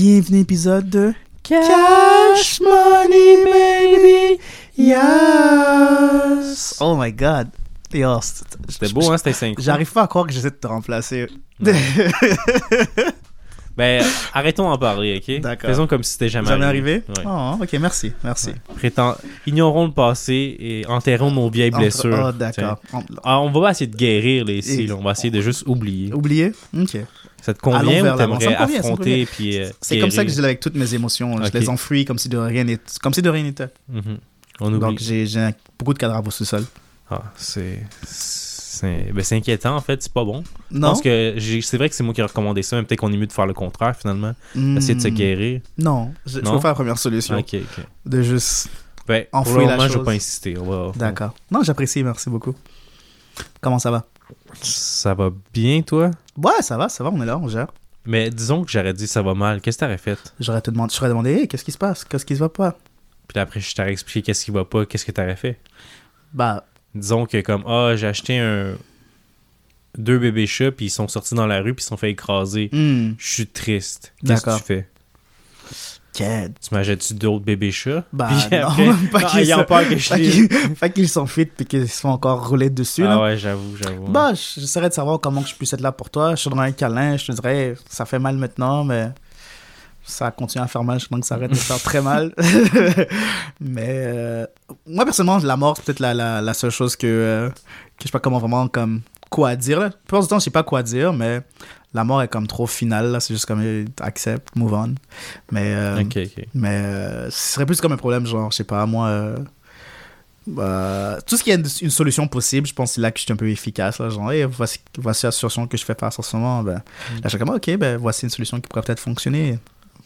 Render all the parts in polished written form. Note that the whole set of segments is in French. bienvenue à l'épisode de Kach Money Baby. Yes! Oh my god. Yo, c'était beau, hein? C'était synchro. J'arrive pas à croire que j'essaie de te remplacer. Ben, arrêtons d'en parler, ok? D'accord. Faisons comme si c'était jamais arrivé. Jamais arrivé? Ouais. Oh, ok, merci. Ouais. Ignorons le passé et enterrons nos vieilles blessures. Oh, d'accord. Alors, on va pas essayer de guérir les cils, on va essayer de juste oublier. Oublier? Ok. Ça te convient ou t'aimerais affronter puis c'est comme ça que je deal avec toutes mes émotions. Okay. Je les enfouis comme si de rien n'était. Mm-hmm. On oublie. Donc, j'ai beaucoup de cadavres au sous-sol. Ah, c'est inquiétant, en fait, c'est pas bon. Non. Je pense que c'est vrai que c'est moi qui ai recommandé ça, mais peut-être qu'on est mieux de faire le contraire, finalement. Essayer de se guérir. Non, je veux faire la première solution. Ok. De juste enfouir la chose. Je vais pas insister. D'accord. Non, j'apprécie, merci beaucoup. Comment ça va? Ça va bien, toi? Ouais, ça va, on est là, on gère. Mais disons que j'aurais dit ça va mal, qu'est-ce que t'aurais fait? Je t'aurais demandé, hey, qu'est-ce qui se passe? Qu'est-ce qui se va pas? Puis après, je t'aurais expliqué qu'est-ce qui va pas, qu'est-ce que t'aurais fait? Bah... Disons que comme, j'ai acheté deux bébés chats, puis ils sont sortis dans la rue, puis ils se sont fait écraser. Mm. Je suis triste. Qu'est-ce que tu fais? Tu m'achètes-tu d'autres bébés chats? Bah puis non, après, ils ont peur que je les... Fait qu'ils s'enfuient, puis qu'ils se font encore rouler dessus. Ah là. Ouais, j'avoue. Bah, j'essaierais de savoir comment je puisse être là pour toi. Je te donnerais un câlin, je te dirais, ça fait mal maintenant, mais... Ça continue à faire mal, je pense que ça arrête de faire très mal. Mais moi, personnellement, la mort, c'est peut-être la seule chose que je sais pas comme quoi dire. La plupart du temps, je sais pas quoi dire, mais la mort est comme trop finale. Là. C'est juste comme accept, move on. Mais mais ce serait plus comme un problème, genre, je sais pas, moi... tout ce qui est une solution possible, je pense que c'est là que je suis un peu efficace. Là, genre, hey, voici la solution que je fais face en ce moment. Ben, là, je suis comme, voici une solution qui pourrait peut-être fonctionner.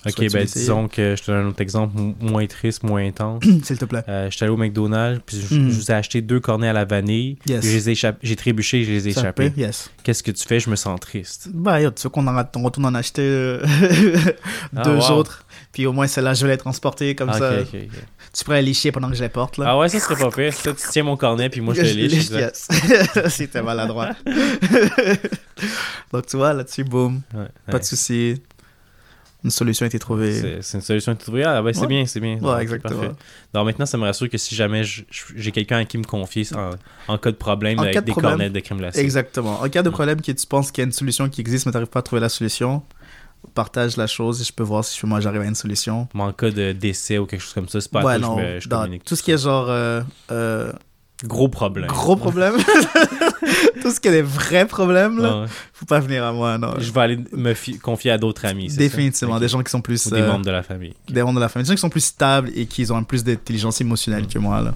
Ok, disons que je te donne un autre exemple moins triste, moins intense. S'il te plaît. Je suis allé au McDonald's, puis je vous ai acheté 2 cornets à la vanille. Yes. J'ai trébuché et je les ai échappés. Yes. Qu'est-ce que tu fais? Je me sens triste. Bah, tu veux qu'on retourne en acheter 2 autres. Puis au moins, celle-là, je vais les transporter comme ça. Okay. Tu pourrais les chier pendant que je les porte. Là. Ah ouais, ça serait pas pire. Ça, tu tiens mon cornet, puis moi, je les liche. Yes. C'était maladroit. Donc, tu vois, là-dessus, boum. Ouais, pas de soucis. Une solution a été trouvée. C'est une solution a été trouvée. Ah, ben, c'est bien, c'est bien. Ouais, exactement. Parfait. Donc, maintenant, ça me rassure que si jamais j'ai quelqu'un à qui me confier en cas de problème avec des cornets de crème glacée. Exactement. En cas de problème que tu penses qu'il y a une solution qui existe, mais tu n'arrives pas à trouver la solution, partage la chose et je peux voir si moi j'arrive à une solution. Mais en cas de décès ou quelque chose comme ça, c'est pas à toi que je communique. Tout ce qui est genre... Gros problème. Tout ce qui est des vrais problèmes, là, faut pas venir à moi, non. Je vais aller me confier à d'autres amis, c'est définitivement, ça? Des gens qui sont plus... Ou des membres de la famille. Des membres de la famille. Des gens qui sont plus stables et qui ont plus d'intelligence émotionnelle que moi, là.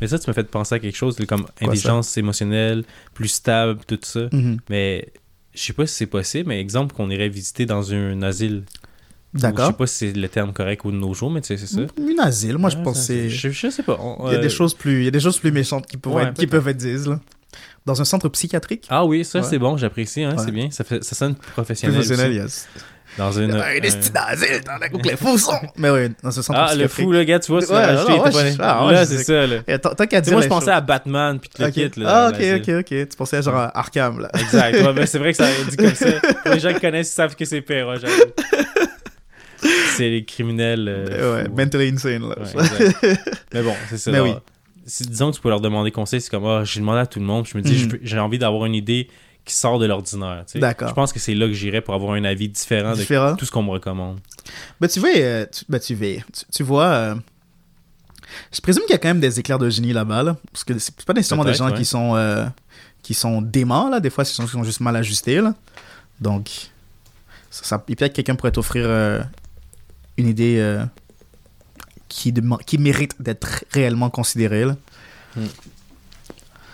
Mais ça, tu m'as fait penser à quelque chose, comme intelligence émotionnelle, plus stable, tout ça. Mm-hmm. Mais je sais pas si c'est possible, mais exemple qu'on irait visiter dans un asile... D'accord. Je sais pas si c'est le terme correct ou de nos jours, mais tu sais, c'est ça. Une asile, moi je pense que c'est... Je sais pas. Il y a des choses plus méchantes qui peuvent être dites, là. Dans un centre psychiatrique. Ah oui, ça c'est bon, j'apprécie, hein, c'est bien. Ça sonne professionnel. Professionnel, yes. Dans une... Un destin d'asile, t'en as les fous sont... Mais oui, dans ce centre psychiatrique. Ah, le fou, le gars, tu vois, tu l'as acheté, là, c'est ça, là. Tant qu'à dire... Moi, je pensais à Batman, puis tout le kit, là. Ah, ok. Tu pensais à genre à Arkham, là. Exact, ouais, mais c'est vrai que ça dit comme ça. Les gens qui connaissent savent que c'est pire, c'est les criminels mentally insane là. Ouais, mais bon c'est ça. Oui. Disons que tu peux leur demander conseil, c'est comme j'ai demandé à tout le monde, je me dis j'ai envie d'avoir une idée qui sort de l'ordinaire, tu sais. D'accord. Je pense que c'est là que j'irais pour avoir un avis différent de tout ce qu'on me recommande. Tu vois, je présume qu'il y a quand même des éclairs de génie là-bas là, parce que c'est pas nécessairement des gens qui sont déments là, des fois c'est des gens qui sont juste mal ajustés là. Donc et peut-être quelqu'un pourrait t'offrir une idée qui mérite d'être réellement considérée. Tu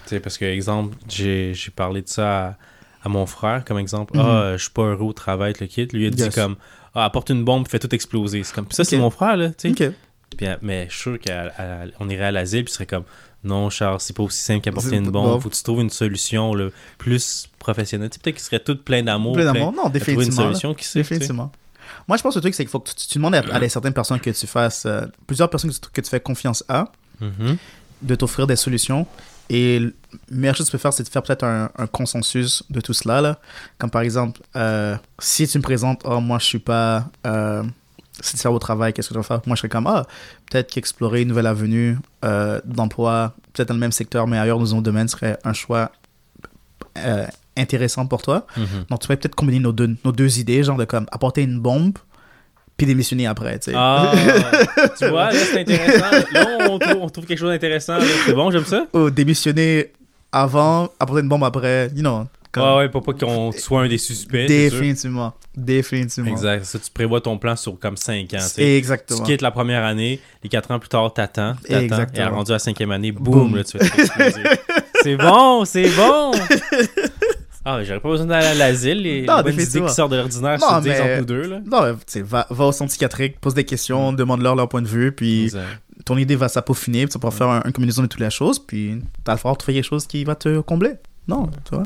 sais, parce que, exemple, j'ai parlé de ça à mon frère, comme exemple. Je suis pas heureux au travail, le kid. Lui, il a dit comme, apporte une bombe, fais tout exploser. C'est comme, ça, c'est mon frère, là, tu sais. Okay. Mais je suis sûr qu'on irait à l'asile, puis ce serait comme, non, Charles, c'est pas aussi simple qu'apporter une bombe. Faut que tu trouves une solution là, plus professionnelle. Tu sais, peut-être qu'ils seraient tous pleins d'amour. Non, définitivement. Trouver une solution là, qui sait, définitivement. Tu sais. Moi, je pense que le truc, c'est qu'il faut que tu demandes à des certaines personnes que tu fasses, plusieurs personnes que tu fais confiance à, de t'offrir des solutions Et la meilleure chose que tu peux faire, c'est de faire peut-être un consensus de tout cela, là. Comme par exemple, si tu me présentes, oh, moi je suis pas satisfait au travail, qu'est-ce que tu vas faire? Moi je serais comme, ah, peut-être qu'explorer une nouvelle avenue d'emploi, peut-être dans le même secteur, mais ailleurs dans un domaine, serait un choix intéressant pour toi. Mm-hmm. Donc tu pourrais peut-être combiner nos deux idées, genre de comme apporter une bombe, puis démissionner après, tu sais. Ah, tu vois, là, c'est intéressant. Là, on trouve quelque chose d'intéressant. Là. C'est bon, j'aime ça. Oh, démissionner avant, apporter une bombe après, you know. Ah ouais, pour pas qu'on soit un des suspects. Définitivement. Exact. Ça, tu prévois ton plan sur comme 5 ans. Exactement. Tu quittes la première année, les 4 ans plus tard, t'attends. Exactement. Et rendu à la 5e année, boum, là, tu vas t'exploser. C'est bon! Ah, mais j'aurais pas besoin d'aller à l'asile. Les bonnes idées qui sortent de l'ordinaire se disent entre nous deux. Là. Non, tu sais, va au centre psychiatrique, pose des questions, demande-leur leur point de vue, puis ton idée va s'apeaufiner, puis ça pourra faire une combinaison de toutes les choses, puis t'as le fort de trouver quelque chose qui va te combler. Non, tu vois.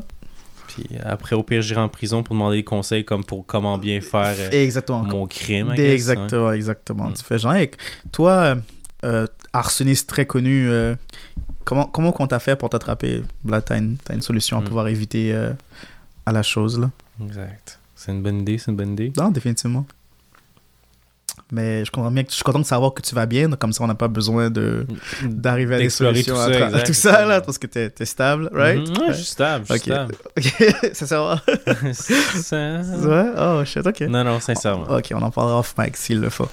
Puis après, au pire, j'irai en prison pour demander des conseils comme pour comment bien faire mon crime. Exactement. Tu fais genre, hey, toi, arsoniste très connu, comment qu'on t'a fait pour t'attraper? Là, t'as une solution à pouvoir éviter à la chose, là. Exact. C'est une bonne idée. Non, définitivement. Mais je comprends bien que je suis content de savoir que tu vas bien, donc comme ça, on n'a pas besoin d'arriver à des solutions tout ça, à tout ça là, parce que t'es stable, right? Mm-hmm. Ouais, je suis stable, Ok, ça sert à ça. Ouais? Oh, shit, ok. Non, sincèrement. Ok, on en parlera off-mic s'il le faut.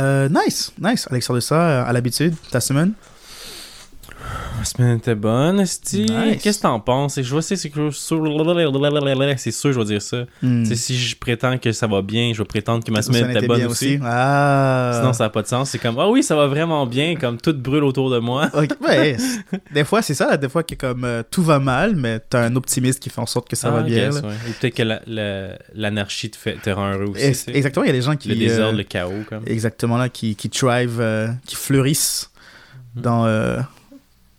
Ouais. Nice. Alexandre, ça, à l'habitude, ta semaine? La semaine était bonne, Steve. Nice. Qu'est-ce que t'en penses? Je vois, c'est sûr, je vais dire ça. Mm. Si je prétends que ça va bien, je vais prétendre que ma semaine était bonne aussi. Ah. Sinon, ça n'a pas de sens. C'est comme, ah oui, ça va vraiment bien, comme tout brûle autour de moi. Okay. Ouais, des fois, c'est ça, là, des fois, que comme tout va mal, mais t'as un optimiste qui fait en sorte que ça va bien. Yes, ouais. Et peut-être que l'anarchie te rend heureux aussi. Exactement, il y a des gens qui... Le désordre, le chaos. Comme. Exactement, là, qui thrive, qui fleurissent dans...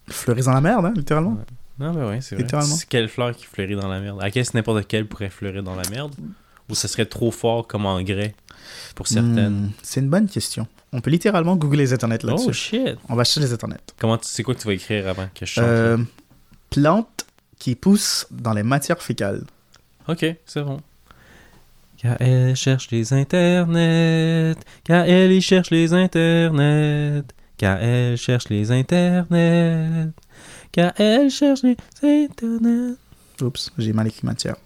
Fleurir dans la merde, hein, littéralement. Ouais. Non, ben oui, c'est vrai. C'est quelle fleur qui fleurit dans la merde? À quel n'importe quelle pourrait fleurir dans la merde? Ou ce serait trop fort comme engrais pour certaines? C'est une bonne question. On peut littéralement googler les internets là-dessus. Oh shit! On va chercher les internets. C'est quoi que tu vas écrire avant que je chante? Plantes qui poussent dans les matières fécales. Ok, c'est bon. K.L. cherche les internets. K.L. il cherche les internets. K.L. cherche les internets. K.L. cherche les internets. Oups, j'ai mal écrit matière.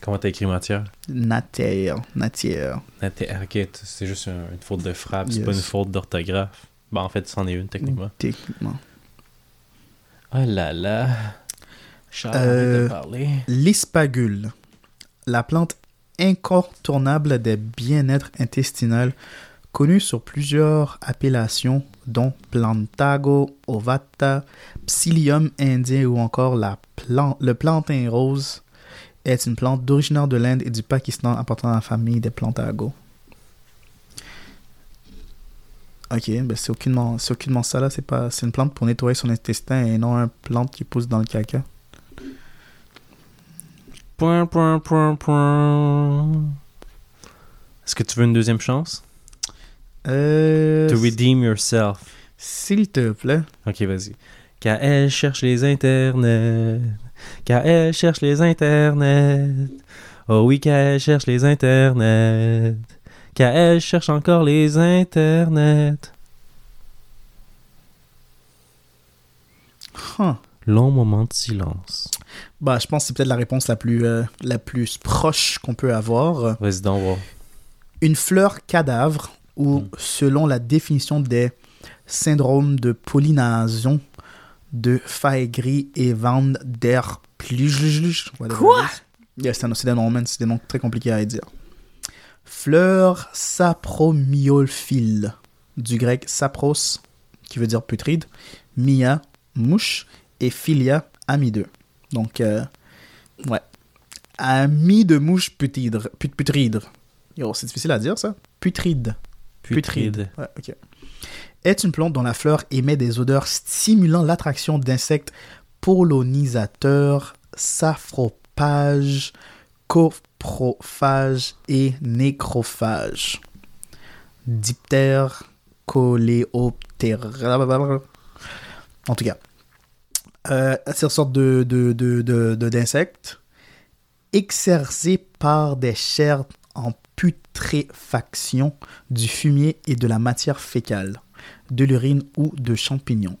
Comment t'as écrit matière? Natière. Ok, c'est juste une faute de frappe, yes. C'est pas une faute d'orthographe. Bah en fait, c'en est une, techniquement. Oh là là. Charles de parler. L'ispagule, la plante incontournable des bien-être intestinal, connu sur plusieurs appellations, dont Plantago, Ovata, Psyllium indien ou encore le plantain rose, est une plante originaire de l'Inde et du Pakistan appartenant à la famille des Plantago. Ok, ben c'est aucunement ça là, c'est une plante pour nettoyer son intestin et non une plante qui pousse dans le caca. Est-ce que tu veux une deuxième chance? To redeem yourself. S'il te plaît. Ok, vas-y. K.L. cherche les internets. K.L. cherche les internets. Oh oui, K.L. cherche les internets. K.L. cherche encore les internets. Huh. Long moment de silence. Bah, je pense que c'est peut-être la réponse la plus proche qu'on peut avoir. Vas-y, d'en voir. Une fleur cadavre ou selon la définition des syndromes de pollination de Faegri et Van der Pluijl. Quoi? Yeah, c'est des noms très compliqués à dire. Fleur sapromyophile, du grec sapros, qui veut dire putride, mia, mouche, et philia, ami d'eux. Donc, ouais. Ami de mouche putride. Yo, c'est difficile à dire, ça. Putride. Ouais, ok. Est une plante dont la fleur émet des odeurs stimulant l'attraction d'insectes pollinisateurs, saprophages, coprophages et nécrophages. Diptères, coléoptères. En tout cas, c'est une sorte d'insectes exercés par des chairs en putréfaction, du fumier et de la matière fécale, de l'urine ou de champignons,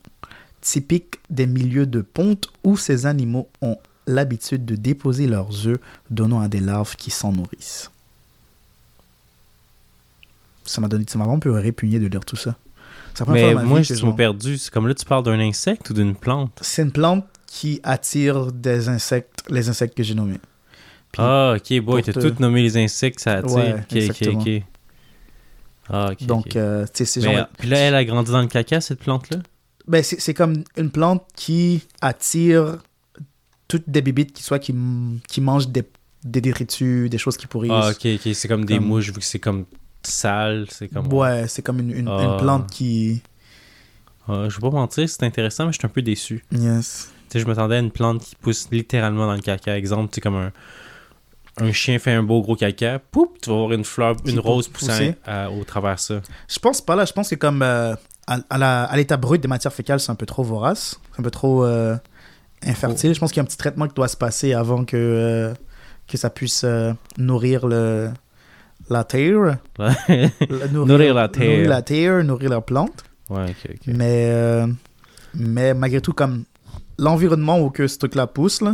typique des milieux de ponte où ces animaux ont l'habitude de déposer leurs œufs, donnant à des larves qui s'en nourrissent. Ça m'a vraiment un peu répugné de lire tout ça. Mais moi, je suis perdu. C'est comme là, tu parles d'un insecte ou d'une plante? C'est une plante qui attire des insectes, les insectes que j'ai nommés. Puis ok, boy, t'as tout nommé les insectes, ça attire. Ouais, okay, exactement. Okay. Donc, tu sais, c'est genre... Puis là, elle a grandi dans le caca, cette plante-là? Ben, c'est comme une plante qui attire toutes des bébites qui mangent des détritus, des choses qui pourrissent. Ah, ok, c'est comme des mouches, vu que c'est comme... sale, c'est comme... Ouais, c'est comme une plante qui... je vais pas mentir, c'est intéressant, mais je suis un peu déçu. Yes. Tu sais, je m'attendais à une plante qui pousse littéralement dans le caca. Exemple, tu sais, comme un chien fait un beau gros caca, pouf, tu vas voir une fleur, une rose poussée au travers de ça. Je pense pas là, je pense que comme à l'état brut des matières fécales, c'est un peu trop vorace, c'est un peu trop infertile. Oh. Je pense qu'il y a un petit traitement qui doit se passer avant que ça puisse nourrir la terre, nourrir la plante. Ouais, ok. Mais malgré tout, comme l'environnement où que ce truc-là pousse, là,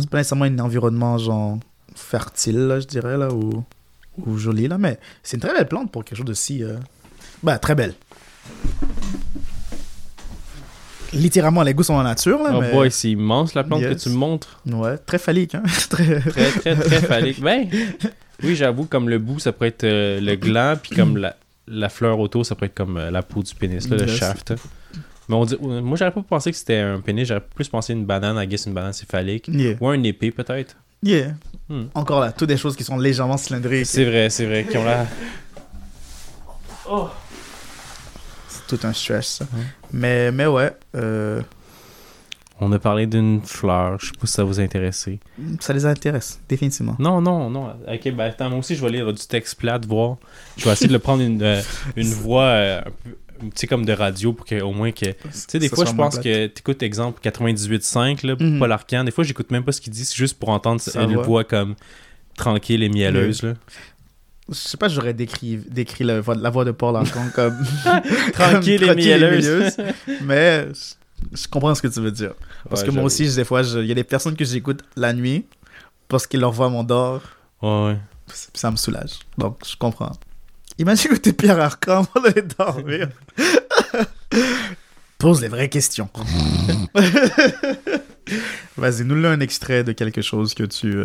c'est pas nécessairement un environnement genre fertile, là, je dirais, là, ou joli, là, mais c'est une très belle plante pour quelque chose de si... très belle. Littéralement, les goûts sont en nature. Là, mais... boy, c'est immense la plante que tu me montres. Ouais, très phallique. Hein? très phallique. Ben... Oui, j'avoue, comme le bout, ça pourrait être le gland, puis comme la fleur autour, ça pourrait être comme la peau du pénis, là, le shaft. Mais moi, j'aurais pas pensé que c'était un pénis, j'aurais plus pensé une banane, I guess une banane céphalique. Yeah. Ou un épée, peut-être. Yeah. Encore là, toutes des choses qui sont légèrement cylindriques. C'est vrai, qui ont la... Oh! C'est tout un stress, ça. Mais ouais, On a parlé d'une fleur, je sais pas si ça vous intéresse. Ça les intéresse, définitivement. Non. Ok, ben attends, moi aussi je vais lire du texte plat, voir. Je vais essayer de le prendre une voix, tu sais, comme de radio pour qu'au moins que... Tu sais, des fois je pense que t'écoutes exemple 98.5, là, Paul Arcand. Des fois j'écoute même pas ce qu'il dit, c'est juste pour entendre une voix comme tranquille et mielleuse, là. Je sais pas, j'aurais décrit la voix de Paul Arcand comme... tranquille et mielleuse. Mais... Je comprends ce que tu veux dire. Parce que moi aussi, des fois, il y a des personnes que j'écoute la nuit parce que leur voix m'endort. Ouais. Puis ça me soulage. Donc, je comprends. Imagine que t'es Pierre Arcand avant d'aller dormir. Pose les vraies questions. Vas-y, nous l'as un extrait de quelque chose que tu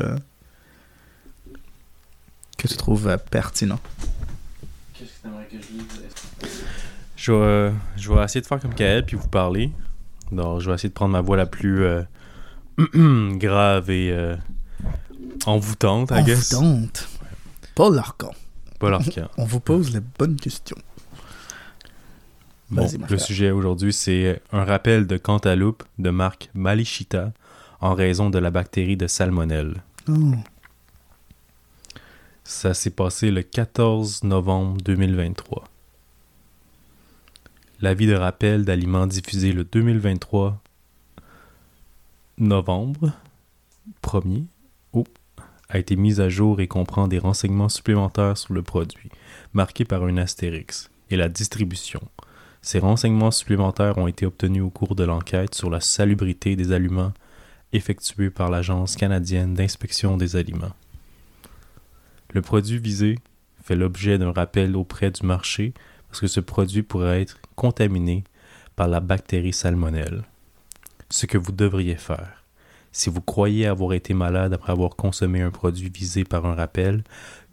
trouves pertinent. Qu'est-ce que t'aimerais que je dise? Je vais essayer de faire comme Kaël puis vous parler. Donc, je vais essayer de prendre ma voix la plus grave et envoûtante, I guess. Envoûtante. Paul Arcand. On vous pose les bonnes questions. Bon, le sujet aujourd'hui, c'est un rappel de cantaloupe de marque Malichita en raison de la bactérie de salmonelle. Oh. Ça s'est passé le 14 novembre 2023. L'avis de rappel d'aliments diffusé le 2023 novembre 1er a été mis à jour et comprend des renseignements supplémentaires sur le produit, marqués par un astérix, et la distribution. Ces renseignements supplémentaires ont été obtenus au cours de l'enquête sur la salubrité des aliments effectuée par l'Agence canadienne d'inspection des aliments. Le produit visé fait l'objet d'un rappel auprès du marché parce que ce produit pourrait être contaminé par la bactérie salmonelle. Ce que vous devriez faire, si vous croyez avoir été malade après avoir consommé un produit visé par un rappel,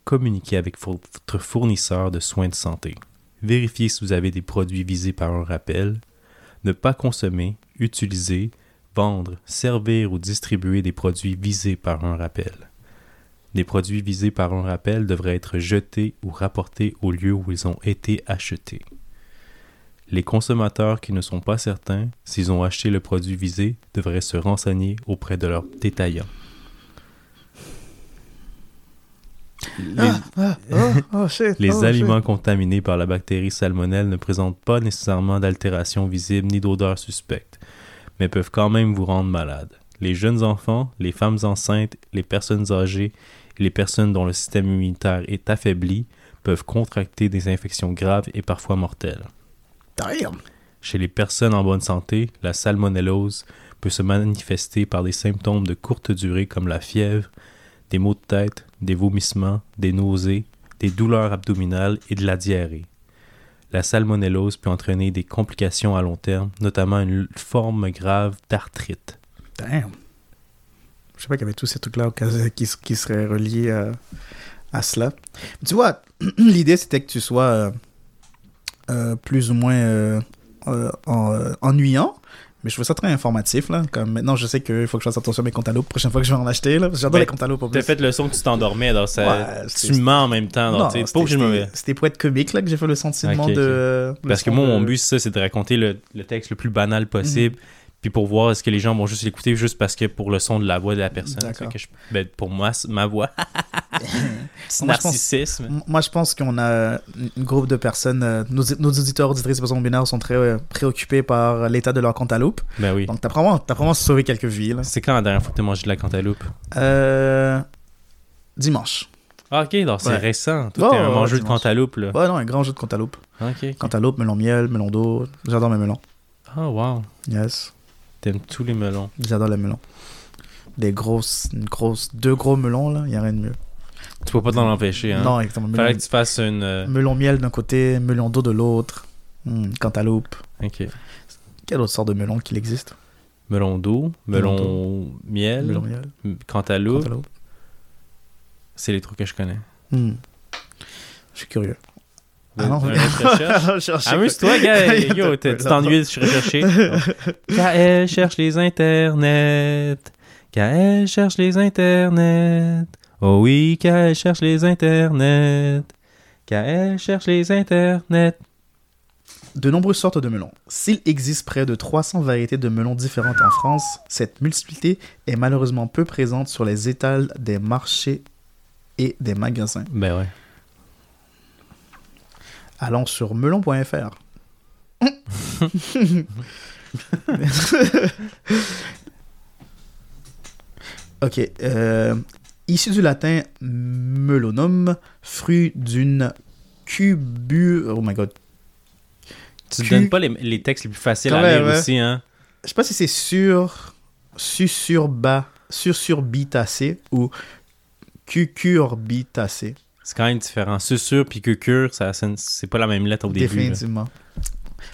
communiquez avec votre fournisseur de soins de santé. Vérifiez si vous avez des produits visés par un rappel. Ne pas consommer, utiliser, vendre, servir ou distribuer des produits visés par un rappel. Des produits visés par un rappel devraient être jetés ou rapportés au lieu où ils ont été achetés. Les consommateurs qui ne sont pas certains s'ils ont acheté le produit visé devraient se renseigner auprès de leur détaillant. Les aliments contaminés par la bactérie salmonelle ne présentent pas nécessairement d'altération visible ni d'odeur suspecte. mais peuvent quand même vous rendre malade. Les jeunes enfants, les femmes enceintes, les personnes âgées et les personnes dont le système immunitaire est affaibli peuvent contracter des infections graves et parfois mortelles. Damn. Chez les personnes en bonne santé, la salmonellose peut se manifester par des symptômes de courte durée comme la fièvre, des maux de tête, des vomissements, des nausées, des douleurs abdominales et de la diarrhée. La salmonellose peut entraîner des complications à long terme, notamment une forme grave d'arthrite. Damn! Je sais pas qu'il y avait tous ces trucs-là qui seraient reliés à cela. Tu vois, l'idée c'était que tu sois plus ou moins ennuyant, mais je trouve ça très informatif. Là. Comme maintenant, je sais qu'il faut que je fasse attention à mes cantaloupes la prochaine fois que je vais en acheter. Là, parce que j'adore les cantaloupes. Tu as fait le son que tu t'endormais. Alors ça, ouais, tu mens en même temps. Alors, non, c'était pour être comique là, que j'ai fait le sentiment okay. Parce que moi, mon but, c'est de raconter le texte le plus banal possible. Mm-hmm. Puis pour voir est-ce que les gens vont juste l'écouter juste parce que pour le son de la voix de la personne. Que pour moi, ma voix. C'est narcissisme. Moi, je pense qu'on a un groupe de personnes, nos auditeurs, auditrices, personnes binaires sont très préoccupés par l'état de leur cantaloupe. Ben oui. Donc, t'as vraiment sauvé quelques vies. Là. C'est quand la dernière fois que t'as mangé de la cantaloupe? Dimanche. Ah, ok, donc c'est récent. Toi, t'es un mangeur de cantaloupe. Là. Ouais, non, un grand jeu de cantaloupe. Okay. Cantaloupe, melon miel, melon d'eau. J'adore mes melons. Ah, oh, wow. Yes. T'aimes tous les melons. J'adore les melons. Deux gros melons, là, il n'y a rien de mieux. Tu peux pas t'en empêcher, hein? Non, exactement. Fallait que tu fasses une... Melon miel d'un côté, melon d'eau de l'autre. Cantaloupe. OK. Quelle autre sorte de melon qu'il existe? Melon d'eau, melon miel, cantaloupe. C'est les trucs que je connais. Je suis curieux. Ah non, amuse-toi, gars. Yo, tu t'ennuies, je suis recherché. K.L. cherche les internets. K.L. cherche les internets. Oh oui, K.L. cherche les internets. K.L. cherche les internets. De nombreuses sortes de melons. S'il existe près de 300 variétés de melons différentes en France, cette multiplicité est malheureusement peu présente sur les étals des marchés et des magasins. Ben ouais. Allons sur melon.fr. Ok. Issu du latin melonum, fruit d'une Oh my god. Tu donnes pas les textes les plus faciles à lire aussi, hein? Je sais pas si c'est sucurbitacée ou cucurbitacée. C'est quand même différent. Sucur puis cucur, c'est pas la même lettre au début. Définitivement.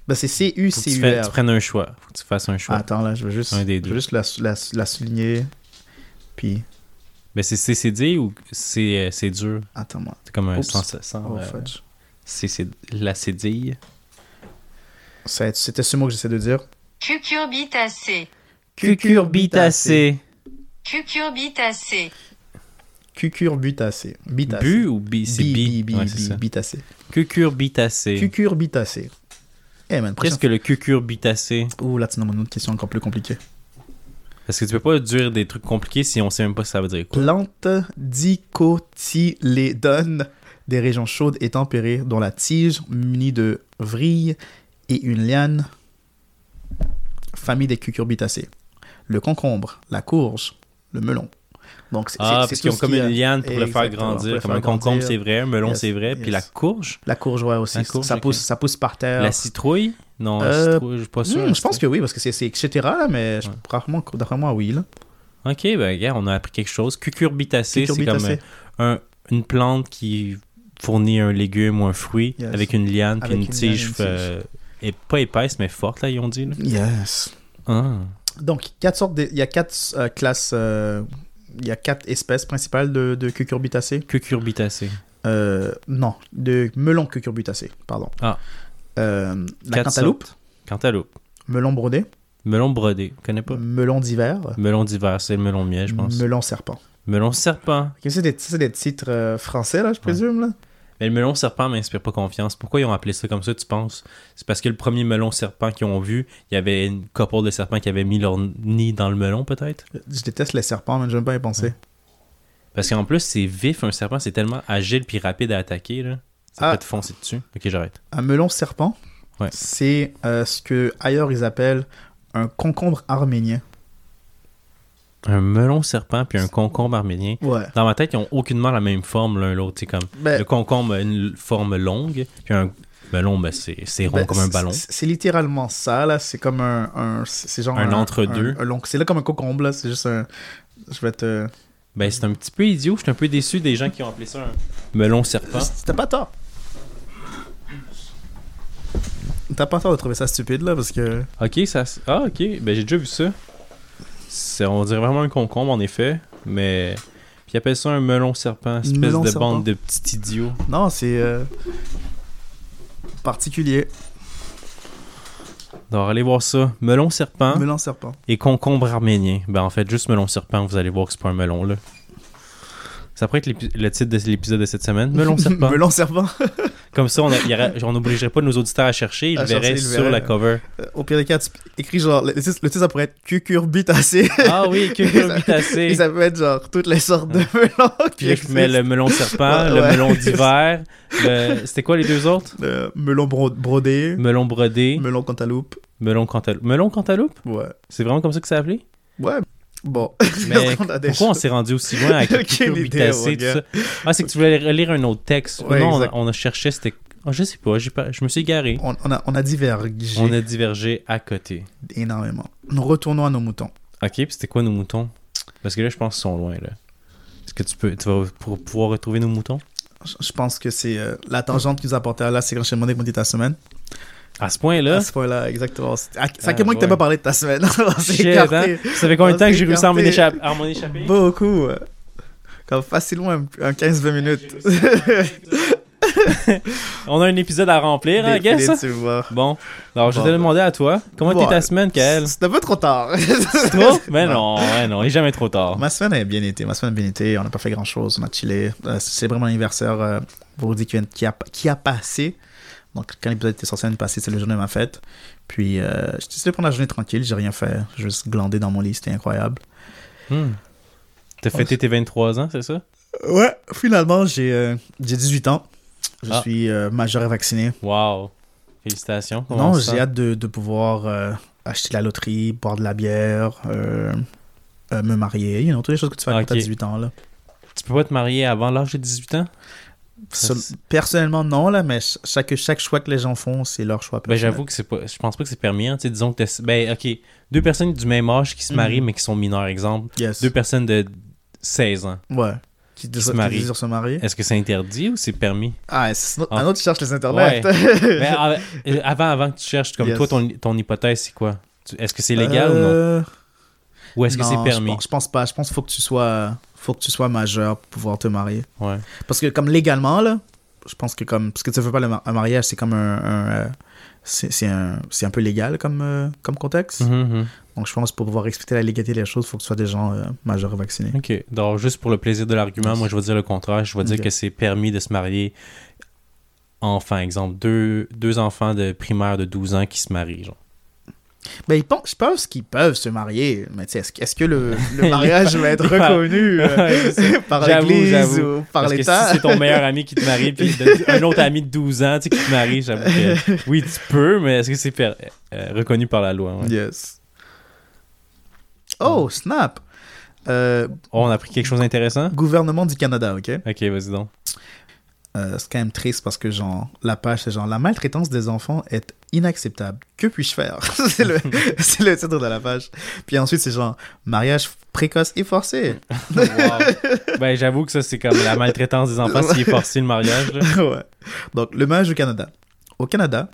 Ben, c'est C-U-C-U-R. Tu prennes un choix. Faut que tu fasses un choix. Attends, là, je veux juste la souligner. Puis. Ben, c'est CCD ou c'est dur? Attends-moi. C'est comme un sans c'est la cédille. C'était ce mot que j'essaie de dire. Cucurbitacée. Cucurbitacée. Cucurbitacée. Cucurbitacée. Bu ou bi? C'est bi. Bitacée. Cucurbitacée. Cucurbitacée. Eh, man, qu'est-ce que le cucurbitacée? Ouh, là, tu nous as une autre question encore plus compliquée. Parce que tu peux pas dire des trucs compliqués si on sait même pas ce que ça veut dire quoi. Plante dicotylédone des régions chaudes et tempérées, dont la tige munie de vrilles et une liane. Famille des cucurbitacées. Le concombre, la courge, le melon. Donc, parce qu'ils ont comme une liane pour le faire grandir. Comme un concombre, c'est vrai. Un melon, c'est vrai. Puis la courge. La courge, ouais, aussi. Ça pousse par terre. La citrouille? Non, la citrouille, je suis pas sûr. Je pense que oui, parce que c'est etc. Là, mais rarement, d'après moi, oui. Là. OK, ben regarde, on a appris quelque chose. Cucurbitacée, c'est comme une plante qui fournit un légume ou un fruit avec une liane puis une tige. Pas épaisse, mais forte, là, ils ont dit. Yes. Donc, il y a quatre classes... Il y a quatre espèces principales de cucurbitacées. Cucurbitacées. De melon cucurbitacé, pardon. Ah. La cantaloupe. Cantaloupe. Melon brodé. Melon brodé, je connais pas. Melon d'hiver. Melon d'hiver, c'est le melon de miel, je pense. Melon serpent. Melon serpent. Okay, c'est des titres français, là, je présume, là. Mais le melon serpent m'inspire pas confiance. Pourquoi ils ont appelé ça comme ça, tu penses? C'est parce que le premier melon serpent qu'ils ont vu, il y avait une couple de serpents qui avaient mis leur nid dans le melon, peut-être? Je déteste les serpents, mais j'aime pas y penser. Ouais. Parce qu'en plus, c'est vif, un serpent, c'est tellement agile puis rapide à attaquer, là. Ça peut te foncer dessus. Ok, j'arrête. Un melon serpent, c'est ce que ailleurs ils appellent un concombre arménien. Un melon serpent puis un concombre arménien. Ouais. Dans ma tête, ils n'ont aucunement la même forme l'un l'autre. C'est comme le concombre a une forme longue, puis un melon, c'est rond comme un ballon. C'est littéralement ça, là. C'est comme un c'est genre un entre-deux. C'est là comme un concombre, là. C'est juste un... c'est un petit peu idiot. Je suis un peu déçu des gens qui ont appelé ça un melon serpent. T'as pas tort. T'as pas tort de trouver ça stupide, là, parce que... Ok, ça... Ah, ok. Ben, j'ai déjà vu ça. C'est, on dirait vraiment un concombre, en effet, mais... Puis ils appellent ça un melon serpent, espèce melon de serpent. Bande de petits idiots. Non, c'est... particulier. Donc, allez voir ça. Melon serpent. Et concombre arménien. Ben, en fait, juste melon serpent, vous allez voir que c'est pas un melon, là. Ça pourrait être le titre de l'épisode de cette semaine. Melon serpent. Melon serpent. Comme ça, on n'obligerait pas nos auditeurs à chercher. Ils le verraient sur la cover. Au pire des cas, tu écris genre... Le titre, ça pourrait être Cucurbitacée. Ah oui, Cucurbitacée. Et ça peut être genre toutes les sortes de melons. Puis je mets le melon serpent, le melon d'hiver. C'était quoi les deux autres? Melon brodé. Melon brodé. Melon cantaloupe. Melon cantaloupe? Ouais. C'est vraiment comme ça que c'est appelé? Ouais. Bon. Mais pourquoi on s'est rendu aussi loin avec Cucurbitacée, idée, tout ça? Ah, c'est que tu voulais relire un autre texte. Ouais, non, on a cherché, c'était... Oh, je sais pas, je me suis égaré. On a divergé. On a divergé à côté. Énormément. Nous retournons à nos moutons. Ok, puis c'était quoi nos moutons? Parce que là, je pense qu'ils sont loin, là. Est-ce que tu vas pouvoir retrouver nos moutons? Je pense que c'est la tangente qui nous a apporté à là, c'est quand je t'ai demandé comment était ta semaine. À ce point-là? À ce point-là, exactement. C'est à quel point que t'as pas parlé de ta semaine. Écarté. Ça fait combien de temps que j'ai réussi à m'en échapper? Beaucoup. Comme facilement en 15-20 minutes. On a un épisode à remplir, I guess. Bon. Alors, je vais te demander à toi, comment était ta semaine, Kaël? C'était pas trop tard. C'est trop? Mais non, il est jamais trop tard. Ma semaine a bien été. On n'a pas fait grand-chose. On a chillé. C'est vraiment l'anniversaire vendredi qui a passé. Donc, quand l'épisode était censé me passer, c'est le jour de ma fête. Puis, j'ai décidé de prendre la journée tranquille. J'ai rien fait. J'ai juste glandé dans mon lit. C'était incroyable. T'as fêté tes 23 ans, c'est ça? Ouais. Finalement, j'ai 18 ans. Je suis majeur et vacciné. Wow. Félicitations. Comment non, j'ai hâte de pouvoir acheter de la loterie, boire de la bière, me marier. Il y a toutes les choses que tu fais quand t'as 18 ans, là. Tu peux pas te marier avant l'âge de 18 ans? Personnellement non là, mais chaque choix que les gens font c'est leur choix personnel. Ben, j'avoue que c'est pas, je pense pas que c'est permis, hein. Tu sais, disons que deux personnes du même âge qui se marient mais qui sont mineures, exemple, deux personnes de 16 ans qui désirent se marier, est-ce que c'est interdit ou c'est permis? Un autre, tu cherches les internets. Mais avant que tu cherches, comme toi, ton hypothèse c'est quoi? Est-ce que c'est légal ou non? Ou est-ce que c'est permis? Je pense pas. Je pense qu'il faut que tu sois majeur pour pouvoir te marier. Ouais. Parce que comme légalement, là, je pense que comme... Parce que tu ne veux pas un mariage, c'est comme c'est un peu légal comme contexte. Mm-hmm. Donc, je pense que pour pouvoir expliquer la légalité des choses, il faut que tu sois des gens majeurs et vaccinés. OK. Donc, juste pour le plaisir de l'argument, moi, je vais dire le contraire. Je vais dire que c'est permis de se marier enfant. Exemple, deux enfants de primaire de 12 ans qui se marient, genre. Ben, je pense qu'ils peuvent se marier, mais est-ce que le mariage va être reconnu par l'Église ou par parce l'État? Parce que si c'est ton meilleur ami qui te marie, puis un autre ami de 12 ans, tu sais, qui te marie, j'avoue que oui, tu peux, mais est-ce que c'est reconnu par la loi? Ouais. Yes. Oh, snap! On a pris quelque chose d'intéressant? Gouvernement du Canada, OK? OK, vas-y donc. C'est quand même triste parce que genre la page c'est genre la maltraitance des enfants est inacceptable. Que puis-je faire? C'est le titre de la page. Puis ensuite c'est genre mariage précoce et forcé. Wow. Ben j'avoue que ça c'est comme la maltraitance des enfants s'il est forcé le mariage. Ouais. Donc le mariage au Canada. Au Canada,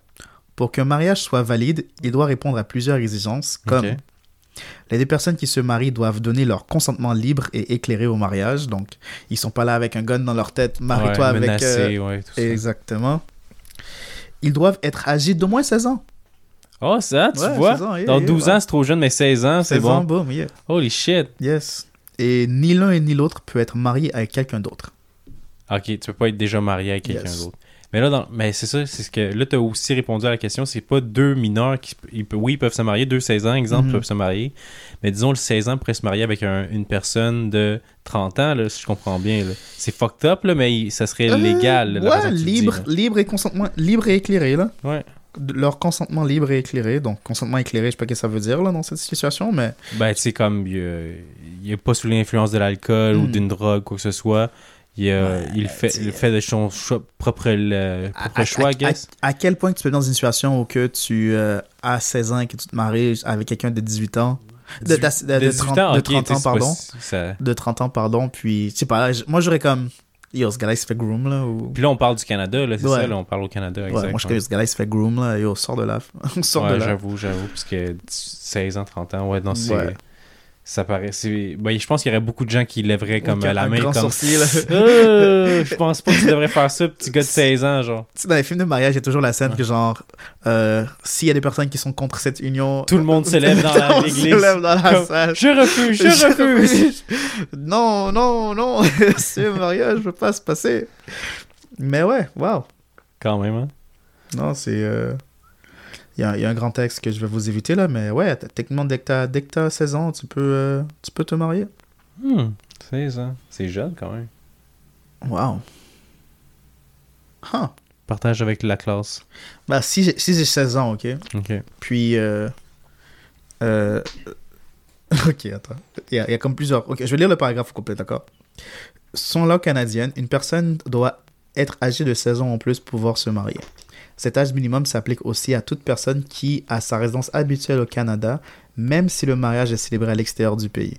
pour qu'un mariage soit valide, il doit répondre à plusieurs exigences comme les deux personnes qui se marient doivent donner leur consentement libre et éclairé au mariage. Donc, ils sont pas là avec un gun dans leur tête. Marie-toi avec... menacé, tout ça. Exactement. Ils doivent être âgés d'au moins 16 ans. Oh, ça, tu vois. 16 ans, dans 12 ans, c'est trop jeune, mais 16 ans, c'est bon. 16 ans, boom, yeah. Holy shit. Yes. Et ni l'un et ni l'autre peut être marié avec quelqu'un d'autre. Ok, tu peux pas être déjà marié avec quelqu'un d'autre. Mais là, mais c'est ça, c'est ce que là, tu as aussi répondu à la question. C'est pas deux mineurs qui. Ils peuvent se marier, deux 16 ans, exemple, peuvent se marier. Mais disons, le 16 ans pourrait se marier avec une personne de 30 ans, là, si je comprends bien. Là. C'est fucked up, là, mais ça serait légal. Là, libre et consentement, libre et éclairé, là. Ouais. leur consentement libre et éclairé. Donc, consentement éclairé, je sais pas ce que ça veut dire là, dans cette situation, mais... Ben, tu sais, comme, il n'est pas sous l'influence de l'alcool ou d'une drogue, quoi que ce soit. Il fait de son propre choix, I guess. À quel point tu peux être dans une situation où que tu as 16 ans et que tu te maries avec quelqu'un de 18 ans, de 30 ans, pardon, puis, je sais pas, moi, j'aurais comme... Yo, ce gars-là, il se fait groom, là. Ou... Puis là, on parle du Canada, là, c'est ouais. Ça, là, on parle au Canada, exactement. Ouais, moi, je crois que ce gars-là, il se fait groom, là, yo, sort de là. Ouais, j'avoue, parce que 16 ans, 30 ans, ouais, non, c'est... Ouais. Ça paraît... C'est... Ben, je pense qu'il y aurait beaucoup de gens qui lèveraient comme la main, comme... Sourcil, je pense pas que tu devrais faire ça, petit gars de 16 ans, genre. Tu sais, dans les films de mariage, il y a toujours la scène que, genre, s'il y a des personnes qui sont contre cette union... Tout le monde se lève dans l'église. Salle. Je refuse, je refuse. Non. Ce mariage ne peut pas se passer. Mais ouais, wow. Quand même, hein. Non, c'est... Il y a un grand texte que je vais vous éviter là, mais ouais, techniquement, dès que t'as 16 ans, tu peux te marier. 16 ans. C'est jeune quand même. Wow. Huh. Partage avec la classe. Bah, si j'ai 16 ans, OK. Puis, OK, attends. Il y a comme plusieurs... OK, je vais lire le paragraphe au complet, d'accord? Selon la loi canadienne, une personne doit être âgée de 16 ans en plus pour pouvoir se marier. Cet âge minimum s'applique aussi à toute personne qui a sa résidence habituelle au Canada, même si le mariage est célébré à l'extérieur du pays,